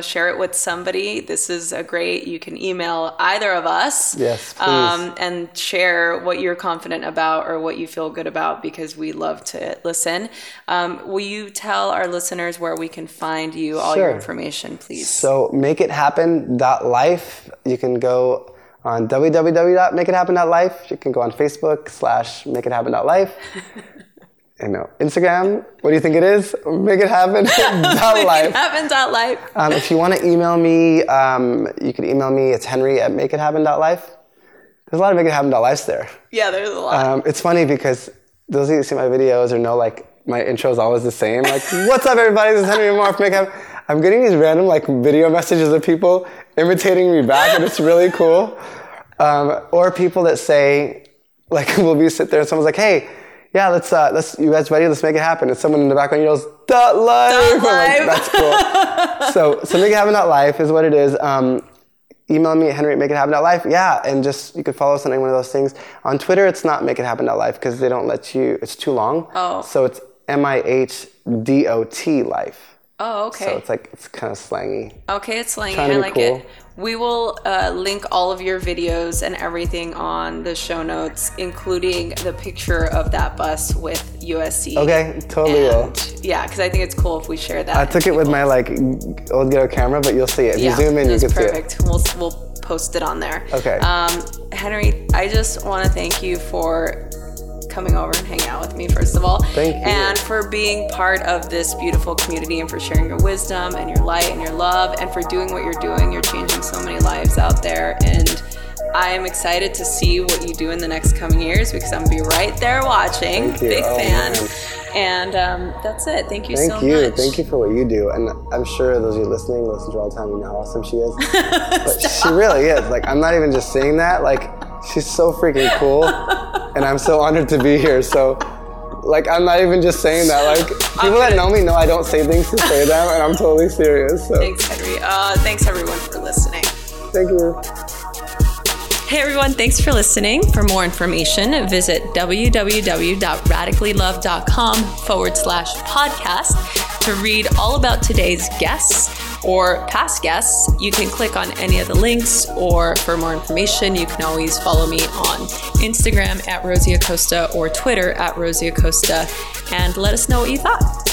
share it with somebody. This is you can email either of us. Yes, please. And share what you're confident about or what you feel good about, because we love to listen. Will you tell our listeners where we can find you, all your information, please? So MakeItHappen.Life. You can go on www.makeithappen.life. You can go on Facebook/makeithappen.life. I know. Instagram, what do you think it is? MakeItHappen.Life. MakeItHappen.Life. If you want to email me, you can email me. It's henry@makeithappen.life. There's a lot of MakeItHappen.Lives there. Yeah, there's a lot. It's funny because those of you who see my videos or know, my intro is always the same. What's up, everybody? This is Henry Ammar from MakeItHappen. I'm getting these random video messages of people imitating me back, and it's really cool. Or people that say, we'll be sit there and someone's like, hey, yeah, let's. You guys ready? Let's make it happen. And someone in the background yells, "That life!" That's cool. So make it happen. That life is what it is. Email me at Henry at MakeItHappen.Life. Yeah, and you could follow us on any one of those things. On Twitter, it's not MakeItHappen.Life because they don't let you. It's too long. Oh. So it's MIHDOT Life. Oh, okay. So it's kind of slangy. Okay, it's slangy. I like it. We will link all of your videos and everything on the show notes, including the picture of that bus with USC. Okay, totally will. Yeah, because I think it's cool if we share that. I took it with my old ghetto camera, but you'll see it. If you zoom in, you can see it. Perfect. We'll post it on there. Okay. Henry, I just want to thank you for coming over and hanging out with me, first of all. Thank you. And for being part of this beautiful community and for sharing your wisdom and your light and your love and for doing what you're doing. You're changing so many lives out there. And I am excited to see what you do in the next coming years because I'm going to be right there watching. Big fan. Man. And that's it. Thank you so much. Thank you for what you do. And I'm sure those of you listening listen to all the time, you know how awesome she is. But she really is. Like, I'm not even just saying that. Like, she's so freaking cool. And I'm so honored to be here. So, like, I'm not even just saying that. Like, people that know me know I don't say things to say them. And I'm totally serious. So. Thanks, Henry. Thanks, everyone, for listening. Thank you. Hey everyone, thanks for listening. For more information, visit www.radicallylove.com/podcast. To read all about today's guests or past guests, you can click on any of the links, or for more information, you can always follow me on Instagram @RosieAcosta or Twitter @RosieAcosta and let us know what you thought.